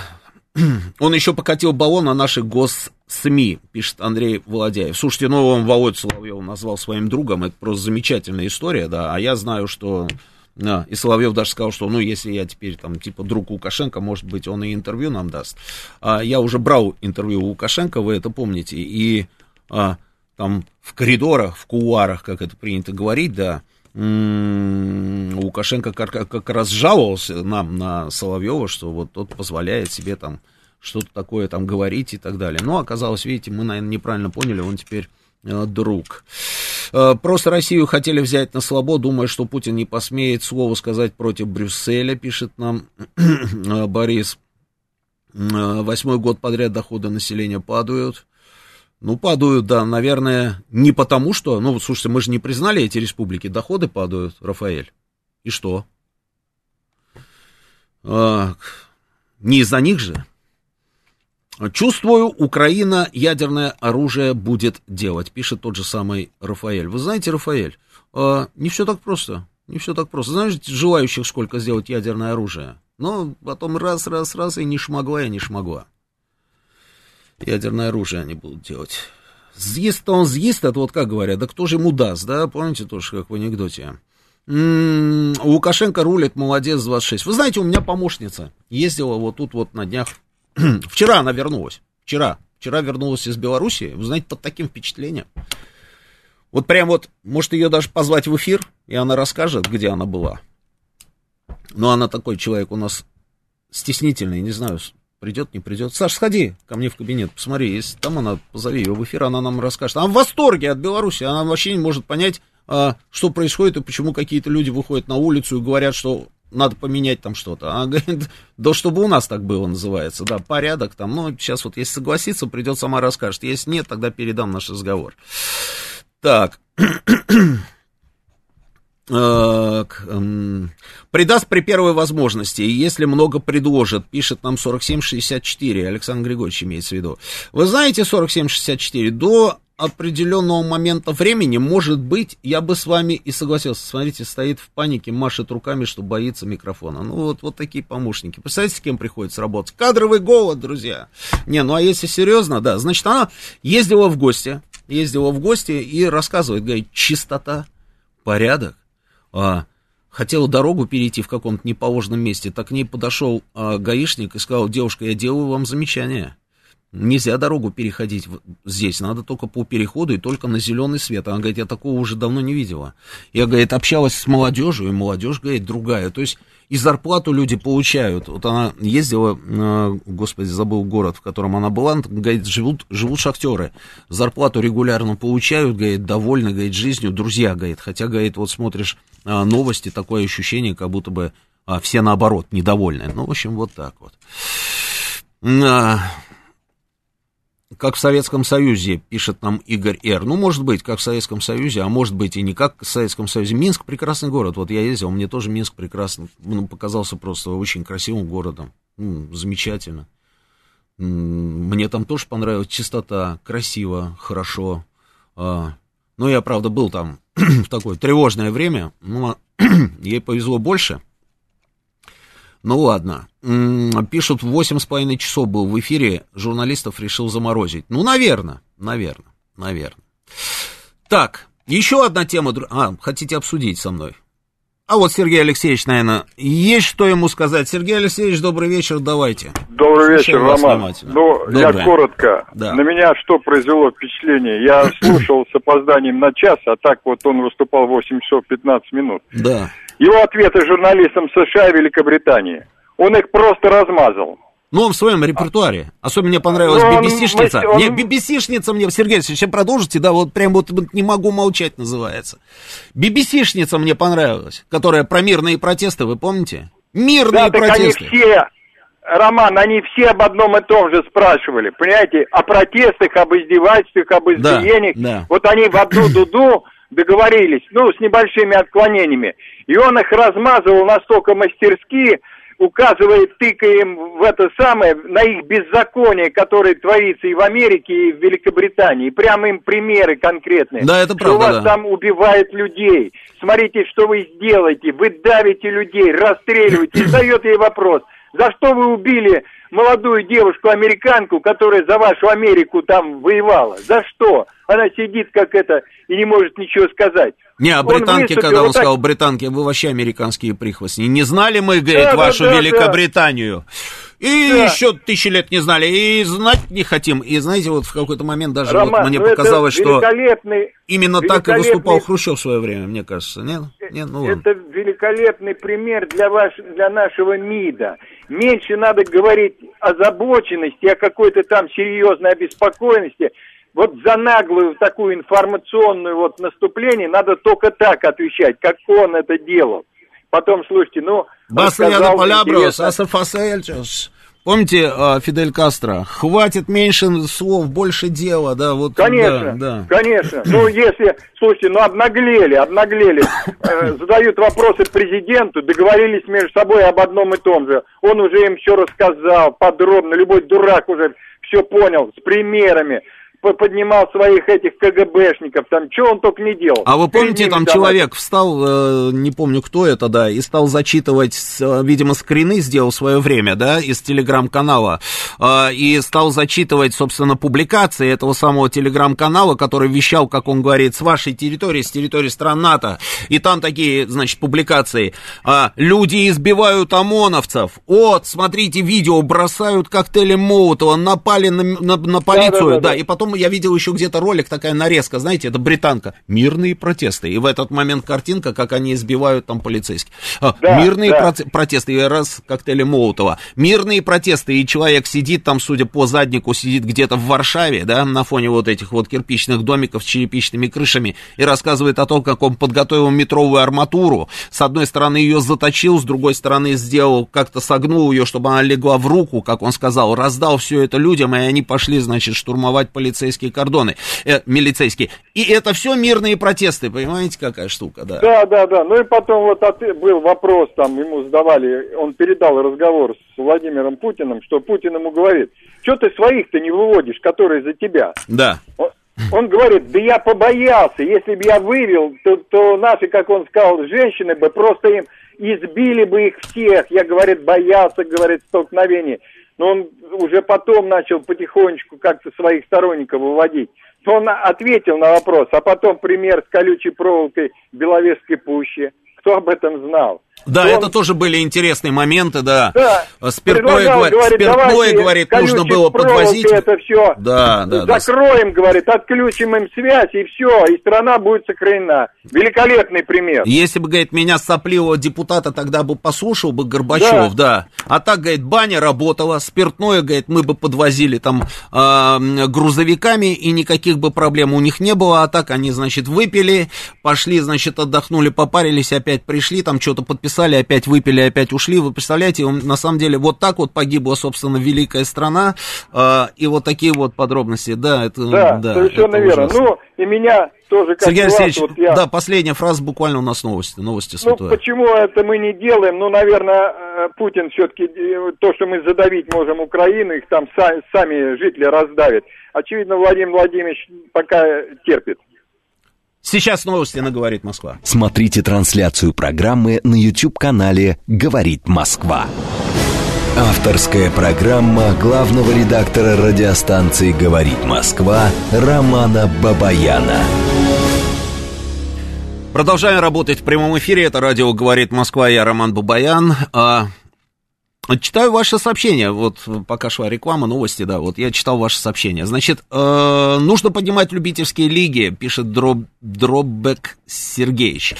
еще покатил баллон на наши госсми, пишет Андрей Володяев. Слушайте, ну он Володю Соловьева назвал своим другом, это просто замечательная история, да, а я знаю, что... Да, и Соловьев даже сказал, что, ну, если я теперь, там, типа, друг Лукашенко, может быть, он и интервью нам даст. Я уже брал интервью у Лукашенко, вы это помните, и там в коридорах, в кулуарах, как это принято говорить, да, Лукашенко как раз жаловался нам на Соловьева, что вот тот позволяет себе там что-то такое там говорить и так далее. Но оказалось, видите, мы, наверное, неправильно поняли, он теперь друг. Просто Россию хотели взять на слабо, думая, что Путин не посмеет слово сказать против Брюсселя, пишет нам Борис. 8-й год подряд доходы населения падают. Ну, падают, да, наверное, не потому что... Ну, вот, слушайте, мы же не признали эти республики. Доходы падают, Рафаэль. И что? Не из-за них же. Чувствую, Украина ядерное оружие будет делать, пишет тот же самый Рафаэль. Вы знаете, Рафаэль, не все так просто. Не все так просто. Знаешь, желающих сколько сделать ядерное оружие? Но потом раз, и не шмогла. Ядерное оружие они будут делать. Съест-то он съест, это вот как говорят, да кто же ему даст, да, помните тоже, как в анекдоте. Лукашенко рулит, молодец, 26. Вы знаете, у меня помощница ездила вот тут вот на днях, вчера она вернулась, вчера вернулась из Белоруссии, вы знаете, под таким впечатлением. Вот прям вот, может ее даже позвать в эфир, и она расскажет, где она была. Но она такой человек у нас стеснительный, не знаю, придет, не придет. Саш, сходи ко мне в кабинет, посмотри, если там она, позови ее в эфир, она нам расскажет. Она в восторге от Беларуси, она вообще не может понять, что происходит и почему какие-то люди выходят на улицу и говорят, что надо поменять там что-то. Она говорит, да чтобы у нас так было, называется, да, порядок там. Ну, сейчас вот если согласится, придет, сама расскажет. Если нет, тогда передам наш разговор. Так. Предаст при первой возможности, если много предложат, пишет нам 4764, Александр Григорьевич имеется в виду. Вы знаете, 4764, до определенного момента времени, может быть, я бы с вами и согласился. Смотрите, стоит в панике, машет руками, что боится микрофона. Ну, вот такие помощники. Представляете, с кем приходится работать? Кадровый голод, друзья. Не, ну, а если серьезно, да, значит, она ездила в гости и рассказывает, говорит, чистота, порядок. Хотела дорогу перейти в каком-то неположенном месте, так к ней подошел гаишник и сказал, девушка, я делаю вам замечание, нельзя дорогу переходить здесь, надо только по переходу и только на зеленый свет. Она говорит, я такого уже давно не видела. Я, говорит, общалась с молодежью, и молодежь, говорит, другая, то есть и зарплату люди получают. Вот она ездила, господи, забыл город, в котором она была, она, говорит, живут шахтеры, зарплату регулярно получают, говорит, довольны, говорит, жизнью, друзья, говорит, хотя, говорит, вот смотришь новости, такое ощущение, как будто бы все наоборот недовольны. Ну, в общем, вот так вот. Как в Советском Союзе, пишет нам Игорь Р. Ну, может быть, как в Советском Союзе, а может быть и не как в Советском Союзе. Минск прекрасный город. Вот я ездил, мне тоже Минск прекрасный, показался просто очень красивым городом. Замечательно. Мне там тоже понравилась чистота, красиво, хорошо. Но я, правда, был там в такое тревожное время. Но ей повезло больше. Ну ладно, пишут, 8,5 часов был в эфире, журналистов решил заморозить. Ну, наверное. Так, еще одна тема, хотите обсудить со мной? А вот Сергей Алексеевич, наверное, есть что ему сказать. Сергей Алексеевич, добрый вечер, давайте. Добрый вечер, Роман. Ну, я коротко. Да. На меня что произвело впечатление? Я слушал с опозданием на час, а так вот он выступал 8 часов 15 минут. Да. Его ответы журналистам США и Великобритании. Он их просто размазал. Ну, он в своем репертуаре. Особенно мне понравилась BBC-шница. BBC-шница мне, Сергей Алексеевич, продолжите, да, вот прям вот не могу молчать, называется. BBC-шница мне понравилась, которая про мирные протесты, вы помните? Мирные протесты. Да, так они все Роман, они все об одном и том же спрашивали, понимаете, о протестах, об издевательствах, об избиениях. Да, да. Вот они в одну дуду договорились, ну, с небольшими отклонениями. И он их размазывал настолько мастерски, указывая, тыкая им в это самое, на их беззаконие, которое творится и в Америке, и в Великобритании. И прямо им примеры конкретные. Да, это правда, что вас там убивают людей. Смотрите, что вы сделаете. Вы давите людей, расстреливаете. И задает ей вопрос. За что вы убили молодую девушку-американку, которая за вашу Америку там воевала? За что? Она сидит как это и не может ничего сказать. Не, а британки, он когда он сказал, британки, вы вообще американские прихвостни. Не знали мы, говорит, да, вашу Великобританию. Да. И еще тысячи лет не знали. И знать не хотим. И знаете, вот в какой-то момент даже Роман, вот мне показалось, что именно так и выступал Хрущев в свое время, мне кажется. Нет? Нет? Ну, это великолепный пример для нашего МИДа. Меньше надо говорить о озабоченности, о какой-то там серьезной обеспокоенности. Вот за наглую такую информационную вот наступление надо только так отвечать, как он это делал. Потом, слушайте, ну... Помните Фидель Кастро? Хватит меньше слов, больше дела, да? Вот, конечно, да, да, конечно. Ну, если, слушайте, ну, обнаглели. Задают вопросы президенту, договорились между собой об одном и том же. Он уже им все рассказал подробно, любой дурак уже все понял, с примерами. Поднимал своих этих КГБшников, там, что он только не делал. А вы помните, там человек встал, не помню, кто это, да, и стал зачитывать, видимо, скрины сделал в свое время, да, из телеграм-канала, и стал зачитывать, собственно, публикации этого самого телеграм-канала, который вещал, как он говорит, с вашей территории, с территории стран НАТО, и там такие, значит, публикации. Люди избивают ОМОНовцев, вот, смотрите видео, бросают коктейли Молотова, напали на полицию, да, и потом я видел еще где-то ролик, такая нарезка, знаете, это британка. Мирные протесты. И в этот момент картинка, как они избивают там полицейских. Мирные протесты. И раз коктейли Молотова. Мирные протесты. И человек сидит там, судя по заднику, сидит где-то в Варшаве, да, на фоне вот этих вот кирпичных домиков с черепичными крышами. И рассказывает о том, как он подготовил метровую арматуру. С одной стороны ее заточил, с другой стороны сделал, как-то согнул ее, чтобы она легла в руку, как он сказал. Раздал все это людям, и они пошли, значит, штурмовать полицейские кордоны, милицейские. И это все мирные протесты, понимаете, какая штука, да. Да, да, да. Ну и потом вот был вопрос, там ему задавали, он передал разговор с Владимиром Путиным, что Путин ему говорит, что ты своих-то не выводишь, которые за тебя. Да. Он говорит, да я побоялся, если бы я вывел, то наши, как он сказал, женщины бы просто им избили бы их всех. Я, говорит, боялся, говорит, столкновений. Но он уже потом начал потихонечку как-то своих сторонников выводить. Но он ответил на вопрос, а потом пример с колючей проволокой в Беловежской пуще. Кто об этом знал? Да, это тоже были интересные моменты, да. Да. Спиртное, говорит, нужно было подвозить. Это все. Да, да, закроем, да, говорит, отключим им связь, и все, и страна будет сохранена. Великолепный пример. Если бы, говорит, меня сопливого депутата тогда бы послушал бы Горбачев, да. А так, говорит, баня работала, спиртное, говорит, мы бы подвозили там грузовиками, и никаких бы проблем у них не было. А так они, значит, выпили, пошли, значит, отдохнули, попарились, опять пришли, там что-то подписали. Опять выпили, опять ушли. Вы представляете, на самом деле вот так вот погибла, собственно, великая страна. И вот такие вот подробности. Да, это, да, совершенно это верно. Ужасно. Ну, и меня тоже... Как Сергей Алексеевич, вот я... да, последняя фраза, буквально у нас новости святое. Ну, почему это мы не делаем? Ну, наверное, Путин все-таки... То, что мы задавить можем Украину, их там сами жители раздавят. Очевидно, Владимир Владимирович пока терпит. Сейчас новости на «Говорит Москва». Смотрите трансляцию программы на YouTube-канале «Говорит Москва». Авторская программа главного редактора радиостанции «Говорит Москва» Романа Бабаяна. Продолжаем работать в прямом эфире. Это радио «Говорит Москва». Я Роман Бабаян. Читаю ваши сообщения, вот пока шла реклама, новости, да, вот я читал ваши сообщения. Значит, нужно поднимать любительские лиги, пишет Дроббек Сергеевич.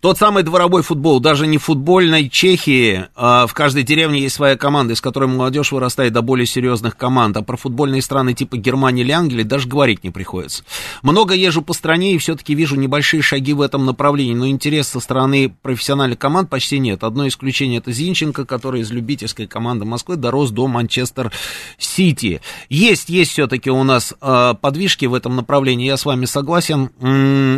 Тот самый дворовой футбол, даже не футбольной Чехии, в каждой деревне есть своя команда, из которой молодежь вырастает до более серьезных команд, а про футбольные страны типа Германии или Англии даже говорить не приходится. Много езжу по стране и все-таки вижу небольшие шаги в этом направлении, но интерес со стороны профессиональных команд почти нет. Одно исключение — это Зинченко, который из любительской команды Москвы дорос до Манчестер-Сити. Есть все-таки у нас подвижки в этом направлении, я с вами согласен,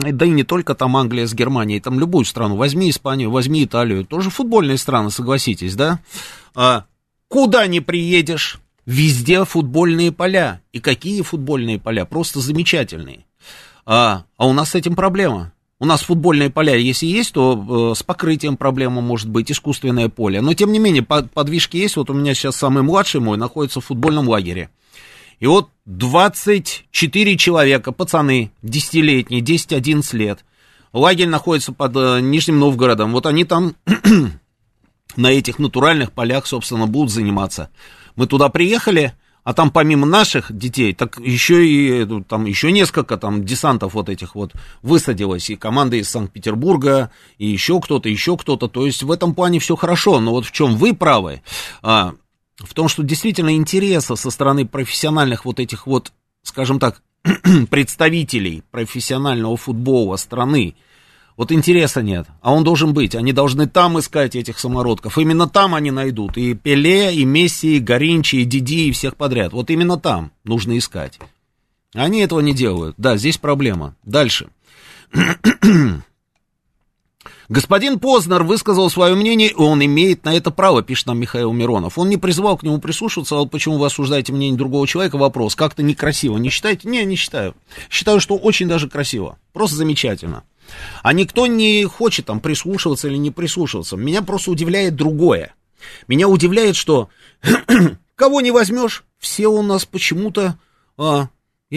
да и не только там Англия с Германией, там любую страну, возьми Испанию, возьми Италию, тоже футбольные страны, согласитесь, да? Куда ни приедешь, везде футбольные поля, и какие футбольные поля, просто замечательные, а у нас с этим проблема. У нас футбольные поля, если есть, то с покрытием проблема может быть, искусственное поле. Но, тем не менее, подвижки есть. Вот у меня сейчас самый младший мой находится в футбольном лагере. И вот 24 человека, пацаны, 10-летние, 10-11 лет. Лагерь находится под Нижним Новгородом. Вот они там на этих натуральных полях, собственно, будут заниматься. Мы туда приехали. А там помимо наших детей, так еще и там еще несколько там десантов вот этих вот высадилось, и команда из Санкт-Петербурга, и еще кто-то, то есть в этом плане все хорошо, но вот в чем вы правы, в том, что действительно интереса со стороны профессиональных вот этих вот, скажем так, представителей профессионального футбола страны, вот интереса нет, а он должен быть. Они должны там искать этих самородков. Именно там они найдут и Пеле, и Месси, и Гаринчи, и Диди, и всех подряд. Вот именно там нужно искать. Они этого не делают. Да, здесь проблема. Дальше. Господин Познер высказал свое мнение, и он имеет на это право, пишет нам Михаил Миронов. Он не призывал к нему прислушиваться, а почему вы осуждаете мнение другого человека? Вопрос. Как-то некрасиво. Не считаете? Не, не считаю. Считаю, что очень даже красиво. Просто замечательно. А никто не хочет там прислушиваться или не прислушиваться. Меня просто удивляет другое. Меня удивляет, что кого не возьмешь, все у нас почему-то, я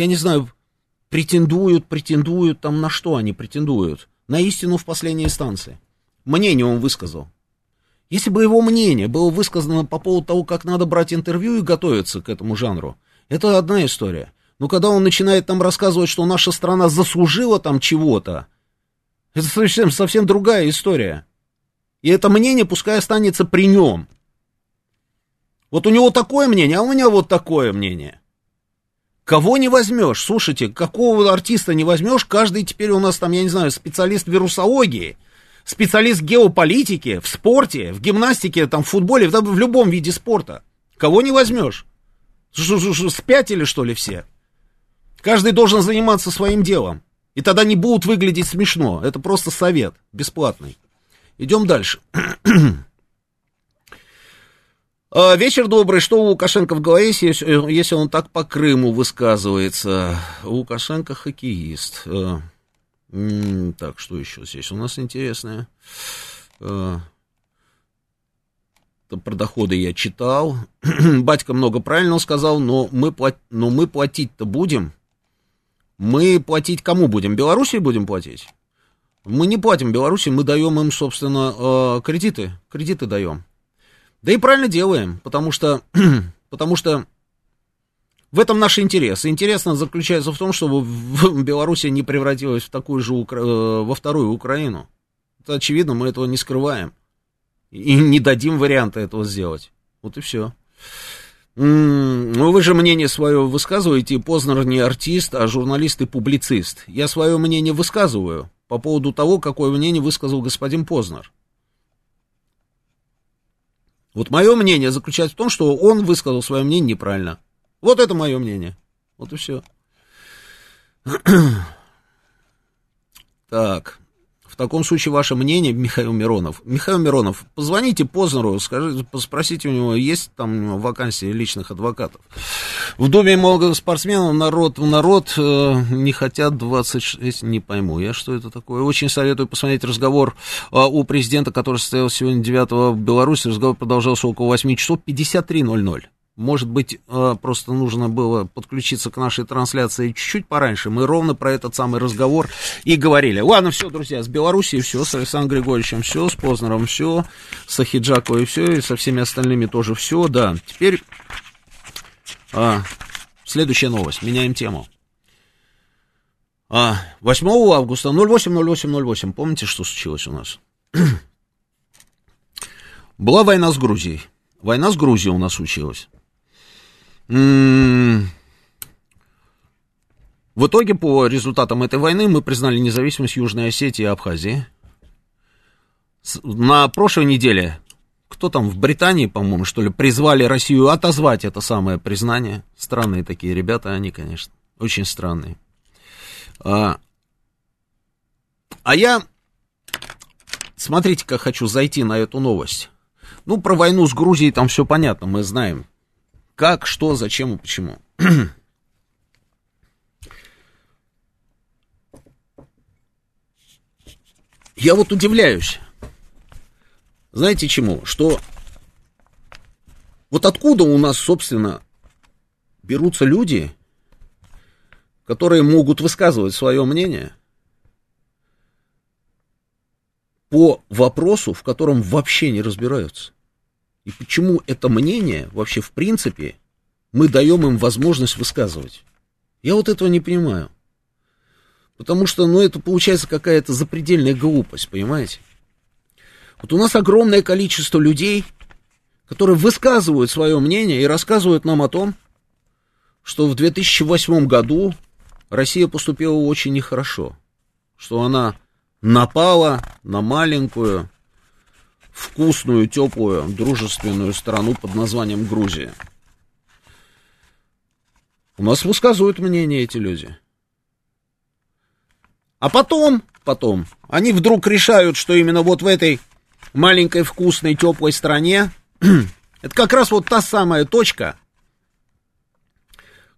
не знаю, претендуют, там на что они претендуют? На истину в последней инстанции. Мнение он высказал. Если бы его мнение было высказано по поводу того, как надо брать интервью и готовиться к этому жанру, это одна история. Но когда он начинает нам рассказывать, что наша страна заслужила там чего-то, это совсем другая история. И это мнение пускай останется при нем. Вот у него такое мнение, а у меня вот такое мнение. Кого не возьмешь? Слушайте, какого артиста не возьмешь? Каждый теперь у нас там, я не знаю, специалист вирусологии, специалист геополитики, в спорте, в гимнастике, там, в футболе, в любом виде спорта. Кого не возьмешь? Спятили, что ли, все? Каждый должен заниматься своим делом. И тогда не будут выглядеть смешно. Это просто совет бесплатный. Идем дальше. Вечер добрый. Что у Лукашенко в голове, если он так по Крыму высказывается? Лукашенко хоккеист. Так, что еще здесь у нас интересное? Про доходы я читал. Батька много правильно сказал, но мы платить-то будем. Мы платить кому будем? Белоруссии будем платить? Мы не платим Белоруссии, мы даем им, собственно, кредиты даем. Да и правильно делаем, потому что в этом наш интерес. Интерес заключается в том, чтобы Белоруссия не превратилась в такую же, во вторую Украину. Это очевидно, мы этого не скрываем. И не дадим варианта этого сделать. Вот и все. Ну, вы же мнение свое высказываете, Познер не артист, а журналист и публицист. Я свое мнение высказываю по поводу того, какое мнение высказал господин Познер. Вот мое мнение заключается в том, что он высказал свое мнение неправильно. Вот это мое мнение. Вот и все. Так. В таком случае ваше мнение, Михаил Миронов. Михаил Миронов, позвоните Познеру, спросите у него, есть там вакансии личных адвокатов. В Думе много спортсменов, народ не хотят 26, не пойму я, что это такое. Очень советую посмотреть разговор у президента, который состоялся сегодня 9-го в Беларуси. Разговор продолжался около 8 часов 53:00. Может быть, просто нужно было подключиться к нашей трансляции чуть-чуть пораньше. Мы ровно про этот самый разговор и говорили. Ладно, все, друзья, с Белоруссией все, с Александром Григорьевичем все, с Познером все, с Ахиджаковой все, и со всеми остальными тоже все, да. Теперь следующая новость, меняем тему. 8 августа 08.08.08, помните, что случилось у нас? Была война с Грузией. Война с Грузией у нас случилась. В итоге, по результатам этой войны, мы признали независимость Южной Осетии и Абхазии. На прошлой неделе, кто там, в Британии, по-моему, что ли, призвали Россию отозвать это самое признание. Странные такие ребята они, конечно, очень странные. А я, смотрите, как хочу зайти на эту новость. Ну, про войну с Грузией там все понятно, мы знаем, как, что, зачем и почему. Я вот удивляюсь, знаете чему, что вот откуда у нас, собственно, берутся люди, которые могут высказывать свое мнение по вопросу, в котором вообще не разбираются. И почему это мнение вообще, в принципе, мы даем им возможность высказывать? Я вот этого не понимаю. Потому что, ну, это получается какая-то запредельная глупость, понимаете? Вот у нас огромное количество людей, которые высказывают свое мнение и рассказывают нам о том, что в 2008 году Россия поступила очень нехорошо, что она напала на маленькую, вкусную, теплую, дружественную страну под названием Грузия. У нас высказывают мнение эти люди. А потом, они вдруг решают, что именно вот в этой маленькой, вкусной, теплой стране это как раз вот та самая точка,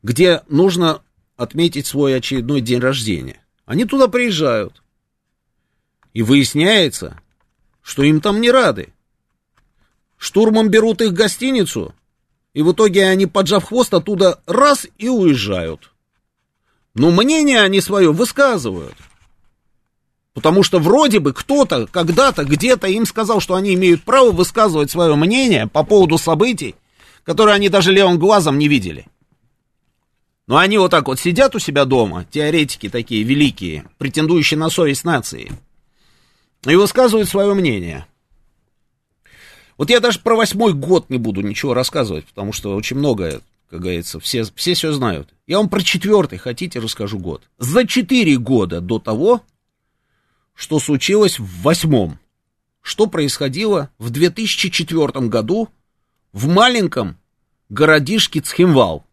где нужно отметить свой очередной день рождения. Они туда приезжают. И выясняется, что им там не рады. Штурмом берут их гостиницу, и в итоге они, поджав хвост, оттуда раз и уезжают. Но мнение они свое высказывают. Потому что вроде бы кто-то, когда-то, где-то им сказал, что они имеют право высказывать свое мнение по поводу событий, которые они даже левым глазом не видели. Но они вот так вот сидят у себя дома, теоретики такие великие, претендующие на совесть нации, и высказывают свое мнение. Вот я даже про 2008 год не буду ничего рассказывать, потому что очень многое, как говорится, все знают. Я вам про 2004, хотите, расскажу год. За 4 года до того, что случилось в 2008, что происходило в 2004 году в маленьком городишке Цхинвал.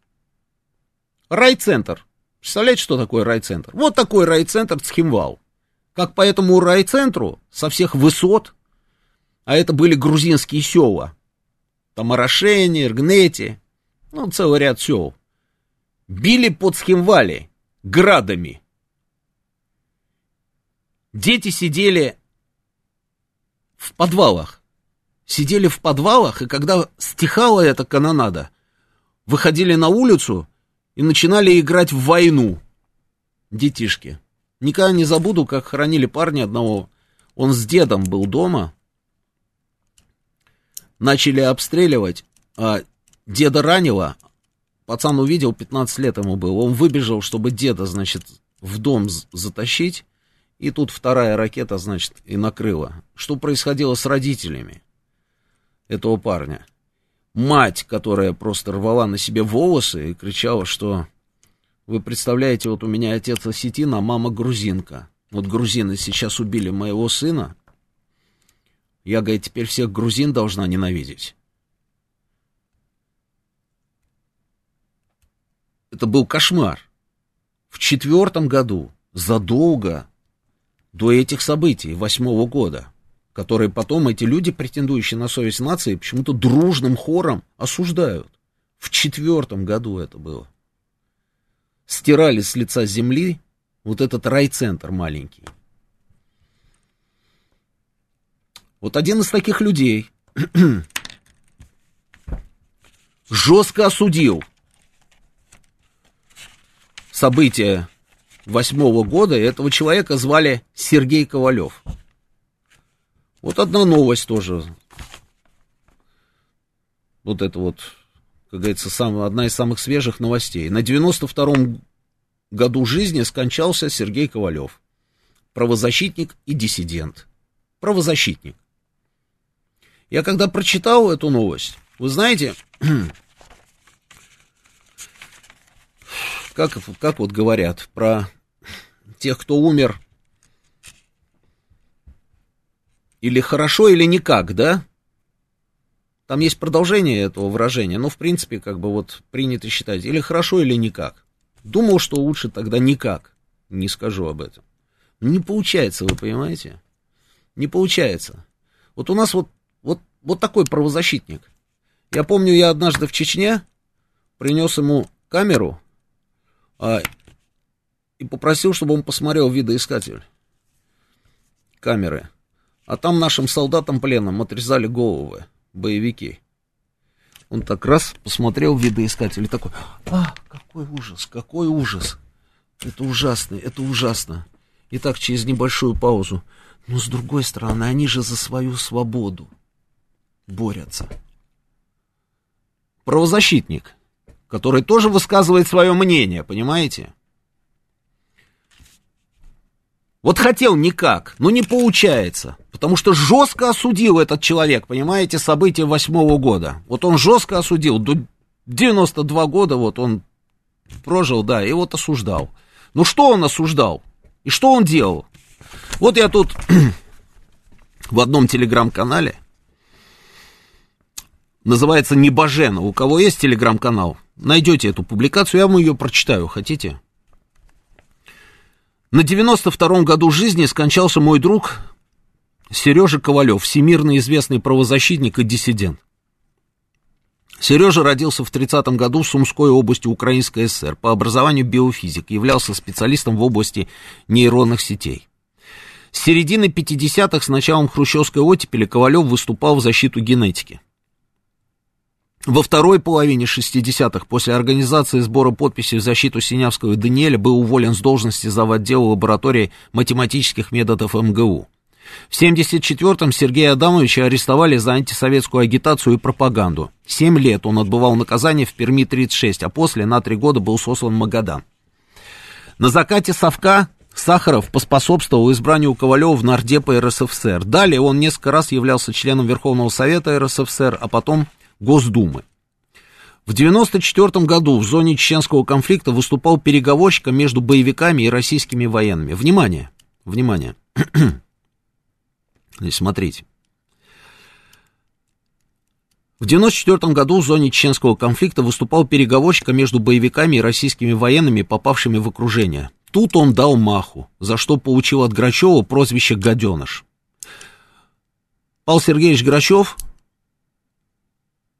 Райцентр. Представляете, что такое райцентр? Вот такой райцентр Цхинвал. Как по этому райцентру со всех высот, а это были грузинские села, там Арашени, Иргнети, ну, целый ряд сел, били по Цхинвале градами. Дети сидели в подвалах. Сидели в подвалах, и когда стихала эта канонада, выходили на улицу и начинали играть в войну, детишки. Никогда не забуду, как хоронили парня одного. Он с дедом был дома. Начали обстреливать. Деда ранило. Пацан увидел, 15 лет ему было. Он выбежал, чтобы деда, значит, в дом затащить. И тут вторая ракета, значит, и накрыла. Что происходило с родителями этого парня? Мать, которая просто рвала на себе волосы и кричала, что вы представляете, вот у меня отец осетин, а мама грузинка. Вот грузины сейчас убили моего сына. Я, говорит, теперь всех грузин должна ненавидеть. Это был кошмар. В 2004 году, задолго до этих событий, 2008 года, которые потом эти люди, претендующие на совесть нации, почему-то дружным хором осуждают. В 2004 году это было. Стирали с лица земли вот этот райцентр маленький. Вот один из таких людей жестко осудил события 2008 года, и этого человека звали Сергей Ковалев. Вот одна новость тоже. Вот это вот, как говорится, одна из самых свежих новостей. На 92-м году жизни скончался Сергей Ковалев, правозащитник и диссидент. Правозащитник. Я когда прочитал эту новость, вы знаете, как вот говорят про тех, кто умер, или хорошо, или никак, да? Там есть продолжение этого выражения, но в принципе как бы вот принято считать, или хорошо, или никак. Думал, что лучше тогда никак, не скажу об этом. Не получается, вы понимаете? Не получается. Вот у нас вот такой правозащитник. Я помню, я однажды в Чечне принес ему камеру и попросил, чтобы он посмотрел видоискатель камеры. А там нашим солдатам пленным отрезали головы боевики. Он так раз посмотрел видоискатель и такой: а, какой ужас, какой ужас. Это ужасно, это ужасно. И так через небольшую паузу: но с другой стороны, они же за свою свободу борются. Правозащитник, который тоже высказывает свое мнение, понимаете? Вот хотел никак, но не получается, потому что жестко осудил этот человек, понимаете, события 2008 года. Вот он жестко осудил, до 92 года вот он прожил, да, и вот осуждал. Ну что он осуждал? И что он делал? Вот я тут в одном телеграм-канале, называется «Небожена». У кого есть телеграм-канал, найдете эту публикацию, я вам ее прочитаю, хотите? На 92-м году жизни скончался мой друг Сережа Ковалев, всемирно известный правозащитник и диссидент. Сережа родился в 30-м году в Сумской области Украинской ССР, по образованию биофизик, являлся специалистом в области нейронных сетей. С середины 50-х, с началом хрущевской оттепели, Ковалев выступал в защиту генетики. Во второй половине 60-х, после организации сбора подписей в защиту Синявского и Даниэля, был уволен с должности завотдела лаборатории математических методов МГУ. В 1974-м Сергея Адамовича арестовали за антисоветскую агитацию и пропаганду. 7 лет он отбывал наказание в Перми 36, а после на 3 года был сослан в Магадан. На закате совка Сахаров поспособствовал избранию Ковалева в нардепы РСФСР. Далее он несколько раз являлся членом Верховного Совета РСФСР, а потом Госдумы. В 1994 году в зоне чеченского конфликта выступал переговорщиком между боевиками и российскими военными. Внимание, внимание. Здесь смотрите. В 1994 году в зоне чеченского конфликта выступал переговорщиком между боевиками и российскими военными, попавшими в окружение. Тут он дал маху, за что получил от Грачева прозвище «Гаденыш». Павел Сергеевич Грачев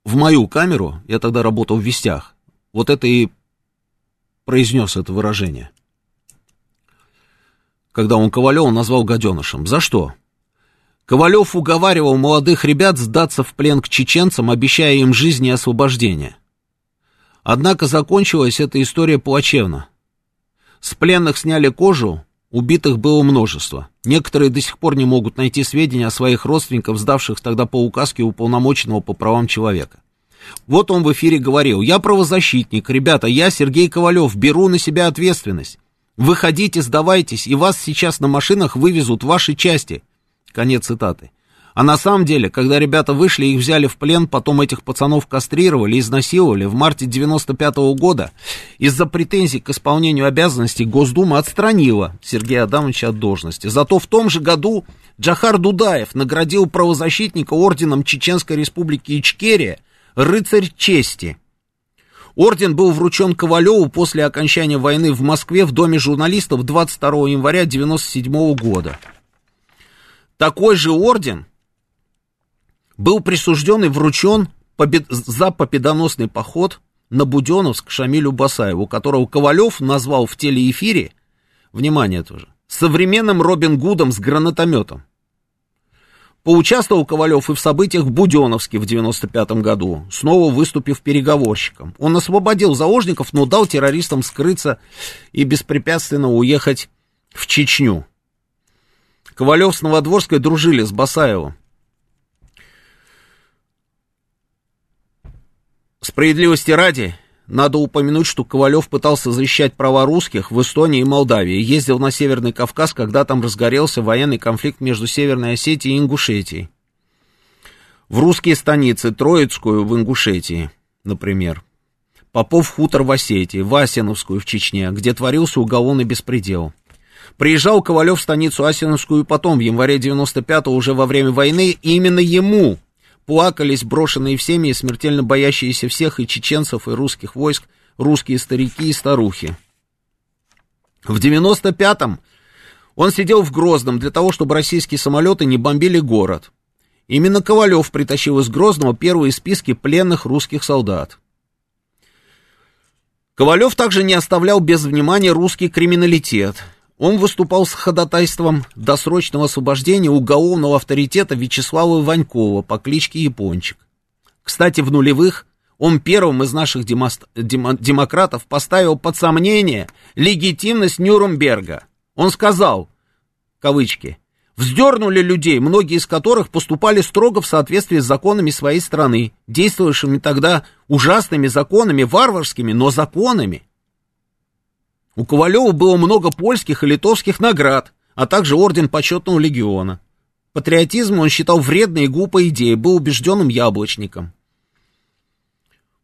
в мою камеру, я тогда работал в «Вестях», вот это и произнес это выражение. Когда он Ковалева назвал гаденышем. За что? Ковалев уговаривал молодых ребят сдаться в плен к чеченцам, обещая им жизнь и освобождение. Однако закончилась эта история плачевно. С пленных сняли кожу, убитых было множество. Некоторые до сих пор не могут найти сведения о своих родственниках, сдавших тогда по указке уполномоченного по правам человека. Вот он в эфире говорил: «Я правозащитник, ребята, я Сергей Ковалев, беру на себя ответственность. Выходите, сдавайтесь, и вас сейчас на машинах вывезут в ваши части». Конец цитаты. А на самом деле, когда ребята вышли, их взяли в плен, потом этих пацанов кастрировали, изнасиловали. В марте 95-го года из-за претензий к исполнению обязанностей Госдума отстранила Сергея Адамовича от должности. Зато в том же году Джохар Дудаев наградил правозащитника орденом Чеченской Республики Ичкерия «Рыцарь чести». Орден был вручен Ковалеву после окончания войны в Москве в Доме журналистов 22 января 97-го года. Такой же орден был присужден и вручен за победоносный поход на Буденновск Шамилю Басаеву, которого Ковалев назвал в телеэфире, внимание тоже, современным Робин Гудом с гранатометом. Поучаствовал Ковалев и в событиях в Буденновске в 1995 году, снова выступив переговорщиком. Он освободил заложников, но дал террористам скрыться и беспрепятственно уехать в Чечню. Ковалев с Новодворской дружили с Басаевым. Справедливости ради, Надо упомянуть, что Ковалев пытался защищать права русских в Эстонии и Молдавии, ездил на Северный Кавказ, когда там разгорелся военный конфликт между Северной Осетией и Ингушетией. В русские станицы, Троицкую в Ингушетии, например, Попов хутор в Осетии, Васиновскую в Чечне, где творился уголовный беспредел. Приезжал Ковалев в станицу Асиновскую потом, в январе 95-го, уже во время войны, и именно ему плакались брошенные в семьи, смертельно боящиеся всех и чеченцев, и русских войск, русские старики и старухи. В 95-м он сидел в Грозном для того, чтобы российские самолеты не бомбили город. Именно Ковалев притащил из Грозного первые списки пленных русских солдат. Ковалев также не оставлял без внимания русский криминалитет. Он выступал с ходатайством досрочного освобождения уголовного авторитета Вячеслава Иванькова по кличке Япончик. Кстати, в нулевых он первым из наших демократов поставил под сомнение легитимность Нюрнберга. Он сказал, кавычки, «вздернули людей, многие из которых поступали строго в соответствии с законами своей страны, действовавшими тогда ужасными законами, варварскими, но законами». У Ковалева было много польских и литовских наград, а также орден почетного легиона. Патриотизм он считал вредной и глупой идеей, был убежденным яблочником.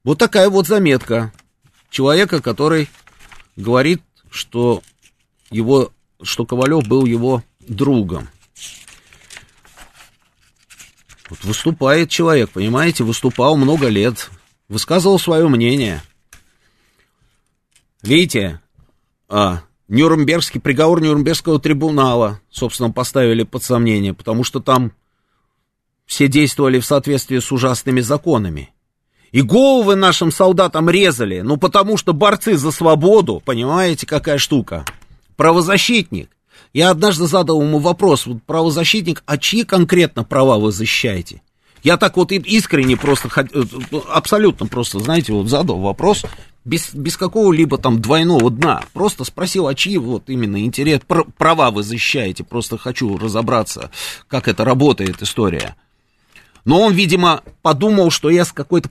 Вот такая вот заметка человека, который говорит, что Ковалев был его другом. Вот выступает человек, понимаете, выступал много лет, высказывал свое мнение. Видите? Нюрнбергский приговор Нюрнбергского трибунала, собственно, поставили под сомнение, потому что там все действовали в соответствии с ужасными законами. И головы нашим солдатам резали, ну потому что борцы за свободу, понимаете, какая штука. Правозащитник. Я однажды задал ему вопрос, вот правозащитник, а чьи конкретно права вы защищаете? Я так вот искренне просто, абсолютно просто, знаете, вот задал вопрос, без какого-либо там двойного дна, просто спросил, а чьи вот именно интерес, права вы защищаете, просто хочу разобраться, как это работает история. Но он, видимо, подумал, что я с какой-то,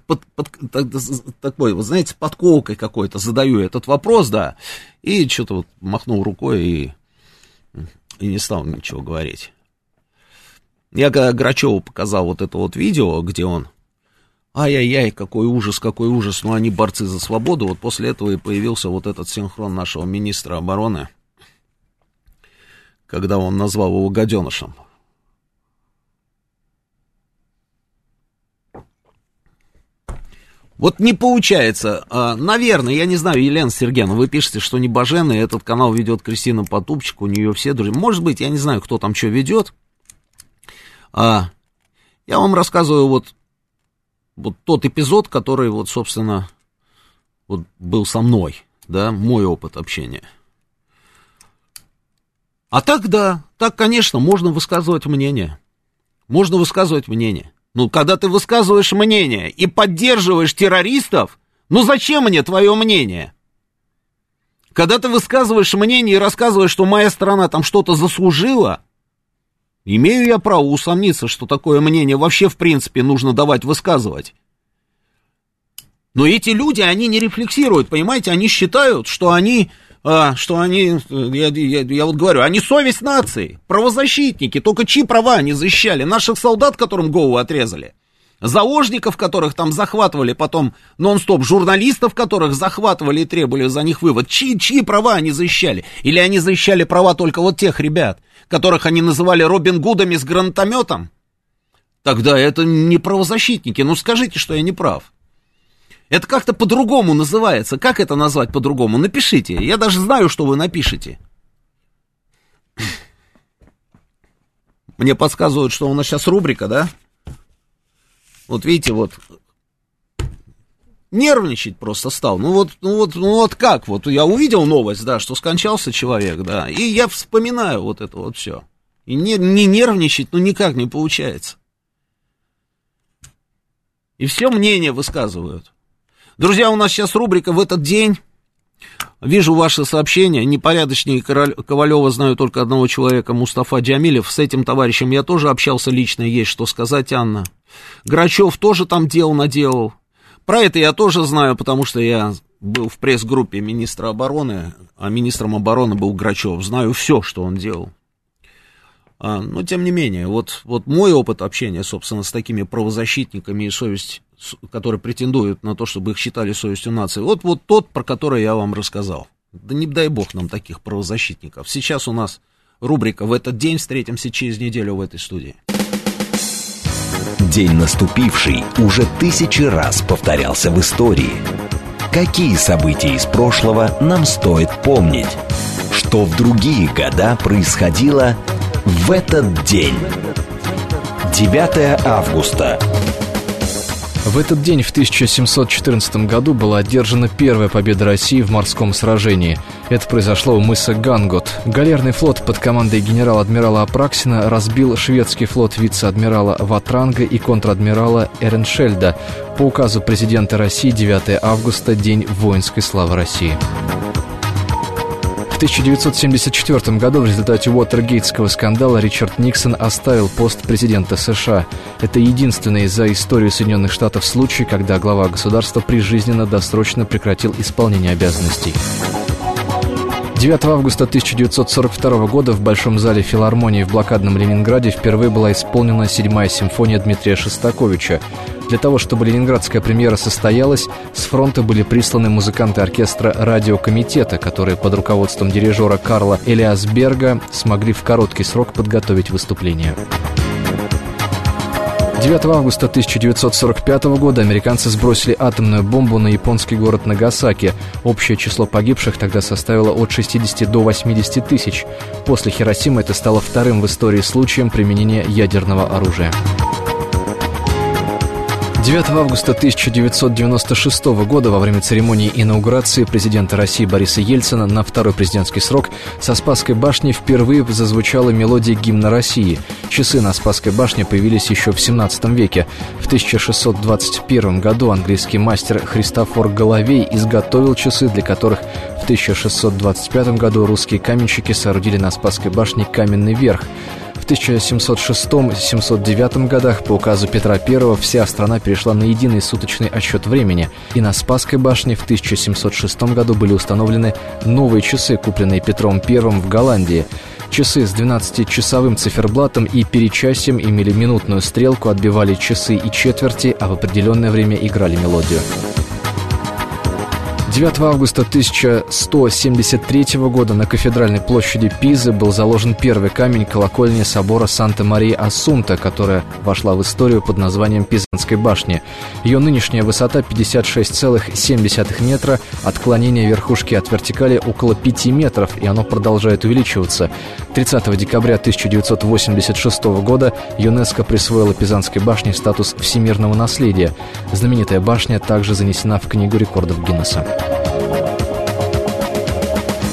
такой, вы знаете, подколкой какой-то задаю этот вопрос, да, и что-то вот махнул рукой и не стал ничего говорить. Я когда Грачеву показал вот это вот видео, где он, ай-яй-яй, какой ужас, ну они борцы за свободу, вот после этого и появился вот этот синхрон нашего министра обороны, когда он назвал его гаденышем. Вот не получается, наверное, я не знаю, Елена Сергеевна, вы пишете, что небожены, этот канал ведет Кристина Потупчик, у нее все друзья, может быть, я не знаю, кто там что ведет. Я вам рассказываю вот тот эпизод, который вот, собственно, вот был со мной, да, мой опыт общения. А так, да, так, конечно, можно высказывать мнение. Можно высказывать мнение. Ну, когда ты высказываешь мнение и поддерживаешь террористов, ну, зачем мне твое мнение? Когда ты высказываешь мнение и рассказываешь, что моя страна там что-то заслужила, имею я право усомниться, что такое мнение вообще, в принципе, нужно давать высказывать. Но эти люди, они не рефлексируют, понимаете? Они считают, что они я вот говорю, они совесть нации, правозащитники. Только чьи права они защищали? Наших солдат, которым голову отрезали. Заложников, которых там захватывали потом нон-стоп. Журналистов, которых захватывали и требовали за них вывод. Чьи права они защищали? Или они защищали права только вот тех ребят, которых они называли Робин Гудами с гранатометом? Тогда это не правозащитники. Ну скажите, что я не прав. Это как-то по-другому называется. Как это назвать по-другому? Напишите. Я даже знаю, что вы напишете. Мне подсказывают, что у нас сейчас рубрика, да? Вот видите, вот. Нервничать просто стал. Ну вот как? Вот я увидел новость, да, что скончался человек, да, и я вспоминаю вот это вот все. И не нервничать, ну, никак не получается. И все мнение высказывают. Друзья, у нас сейчас рубрика «В этот день». Вижу ваши сообщения. Непорядочнее Ковалева знаю только одного человека, Мустафа Джамилев. С этим товарищем я тоже общался лично, есть что сказать, Анна. Грачев тоже там дел наделал. Про это я тоже знаю, потому что я был в пресс-группе министра обороны, а министром обороны был Грачев. Знаю все, что он делал. Но, тем не менее, вот мой опыт общения, собственно, с такими правозащитниками и совесть, которые претендуют на то, чтобы их считали совестью нации, вот тот, про который я вам рассказал. Да не дай бог нам таких правозащитников. Сейчас у нас рубрика «В этот день». Встретимся через неделю в этой студии. День наступивший уже тысячи раз повторялся в истории. Какие события из прошлого нам стоит помнить? Что в другие года происходило в этот день? 9 августа. В этот день в 1714 году была одержана первая победа России в морском сражении. Это произошло у мыса Гангот. Галерный флот под командой генерала-адмирала Апраксина разбил шведский флот вице-адмирала Ватранга и контр-адмирала Эреншельда. По указу президента России 9 августа – День воинской славы России. В 1974 году в результате Уотергейтского скандала Ричард Никсон оставил пост президента США. Это единственный за историю Соединенных Штатов случай, когда глава государства прижизненно досрочно прекратил исполнение обязанностей. 9 августа 1942 года в Большом зале филармонии в блокадном Ленинграде впервые была исполнена 7-я симфония Дмитрия Шостаковича. Для того, чтобы ленинградская премьера состоялась, с фронта были присланы музыканты оркестра радиокомитета, которые под руководством дирижера Карла Элиасберга смогли в короткий срок подготовить выступление. 9 августа 1945 года американцы сбросили атомную бомбу на японский город Нагасаки. Общее число погибших тогда составило от 60 до 80 тысяч. После Хиросимы это стало вторым в истории случаем применения ядерного оружия. 9 августа 1996 года во время церемонии инаугурации президента России Бориса Ельцина на второй президентский срок со Спасской башни впервые зазвучала мелодия гимна России. Часы на Спасской башне появились еще в 17 веке. В 1621 году английский мастер Христофор Головей изготовил часы, для которых в 1625 году русские каменщики соорудили на Спасской башне каменный верх. В 1706-1709 годах по указу Петра I вся страна перешла на единый суточный отсчет времени, и на Спасской башне в 1706 году были установлены новые часы, купленные Петром I в Голландии. Часы с 12-часовым циферблатом и перечасьем имели минутную стрелку, отбивали часы и четверти, а в определенное время играли мелодию. 9 августа 1173 года на кафедральной площади Пизы был заложен первый камень колокольни собора Санта-Мария-Ассунта, которая вошла в историю под названием Пизанской башни. Ее нынешняя высота 56,7 метра, отклонение верхушки от вертикали около 5 метров, и оно продолжает увеличиваться. 30 декабря 1986 года ЮНЕСКО присвоило Пизанской башне статус всемирного наследия. Знаменитая башня также занесена в Книгу рекордов Гиннесса.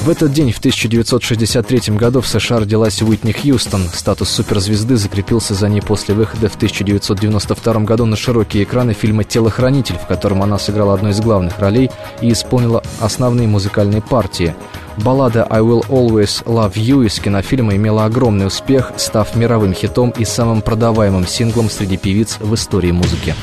В этот день, в 1963 году, в США родилась Уитни Хьюстон. Статус суперзвезды закрепился за ней после выхода в 1992 году на широкие экраны фильма «Телохранитель», в котором она сыграла одну из главных ролей и исполнила основные музыкальные партии. Баллада «I will always love you» из кинофильма имела огромный успех, став мировым хитом и самым продаваемым синглом среди певиц в истории музыки.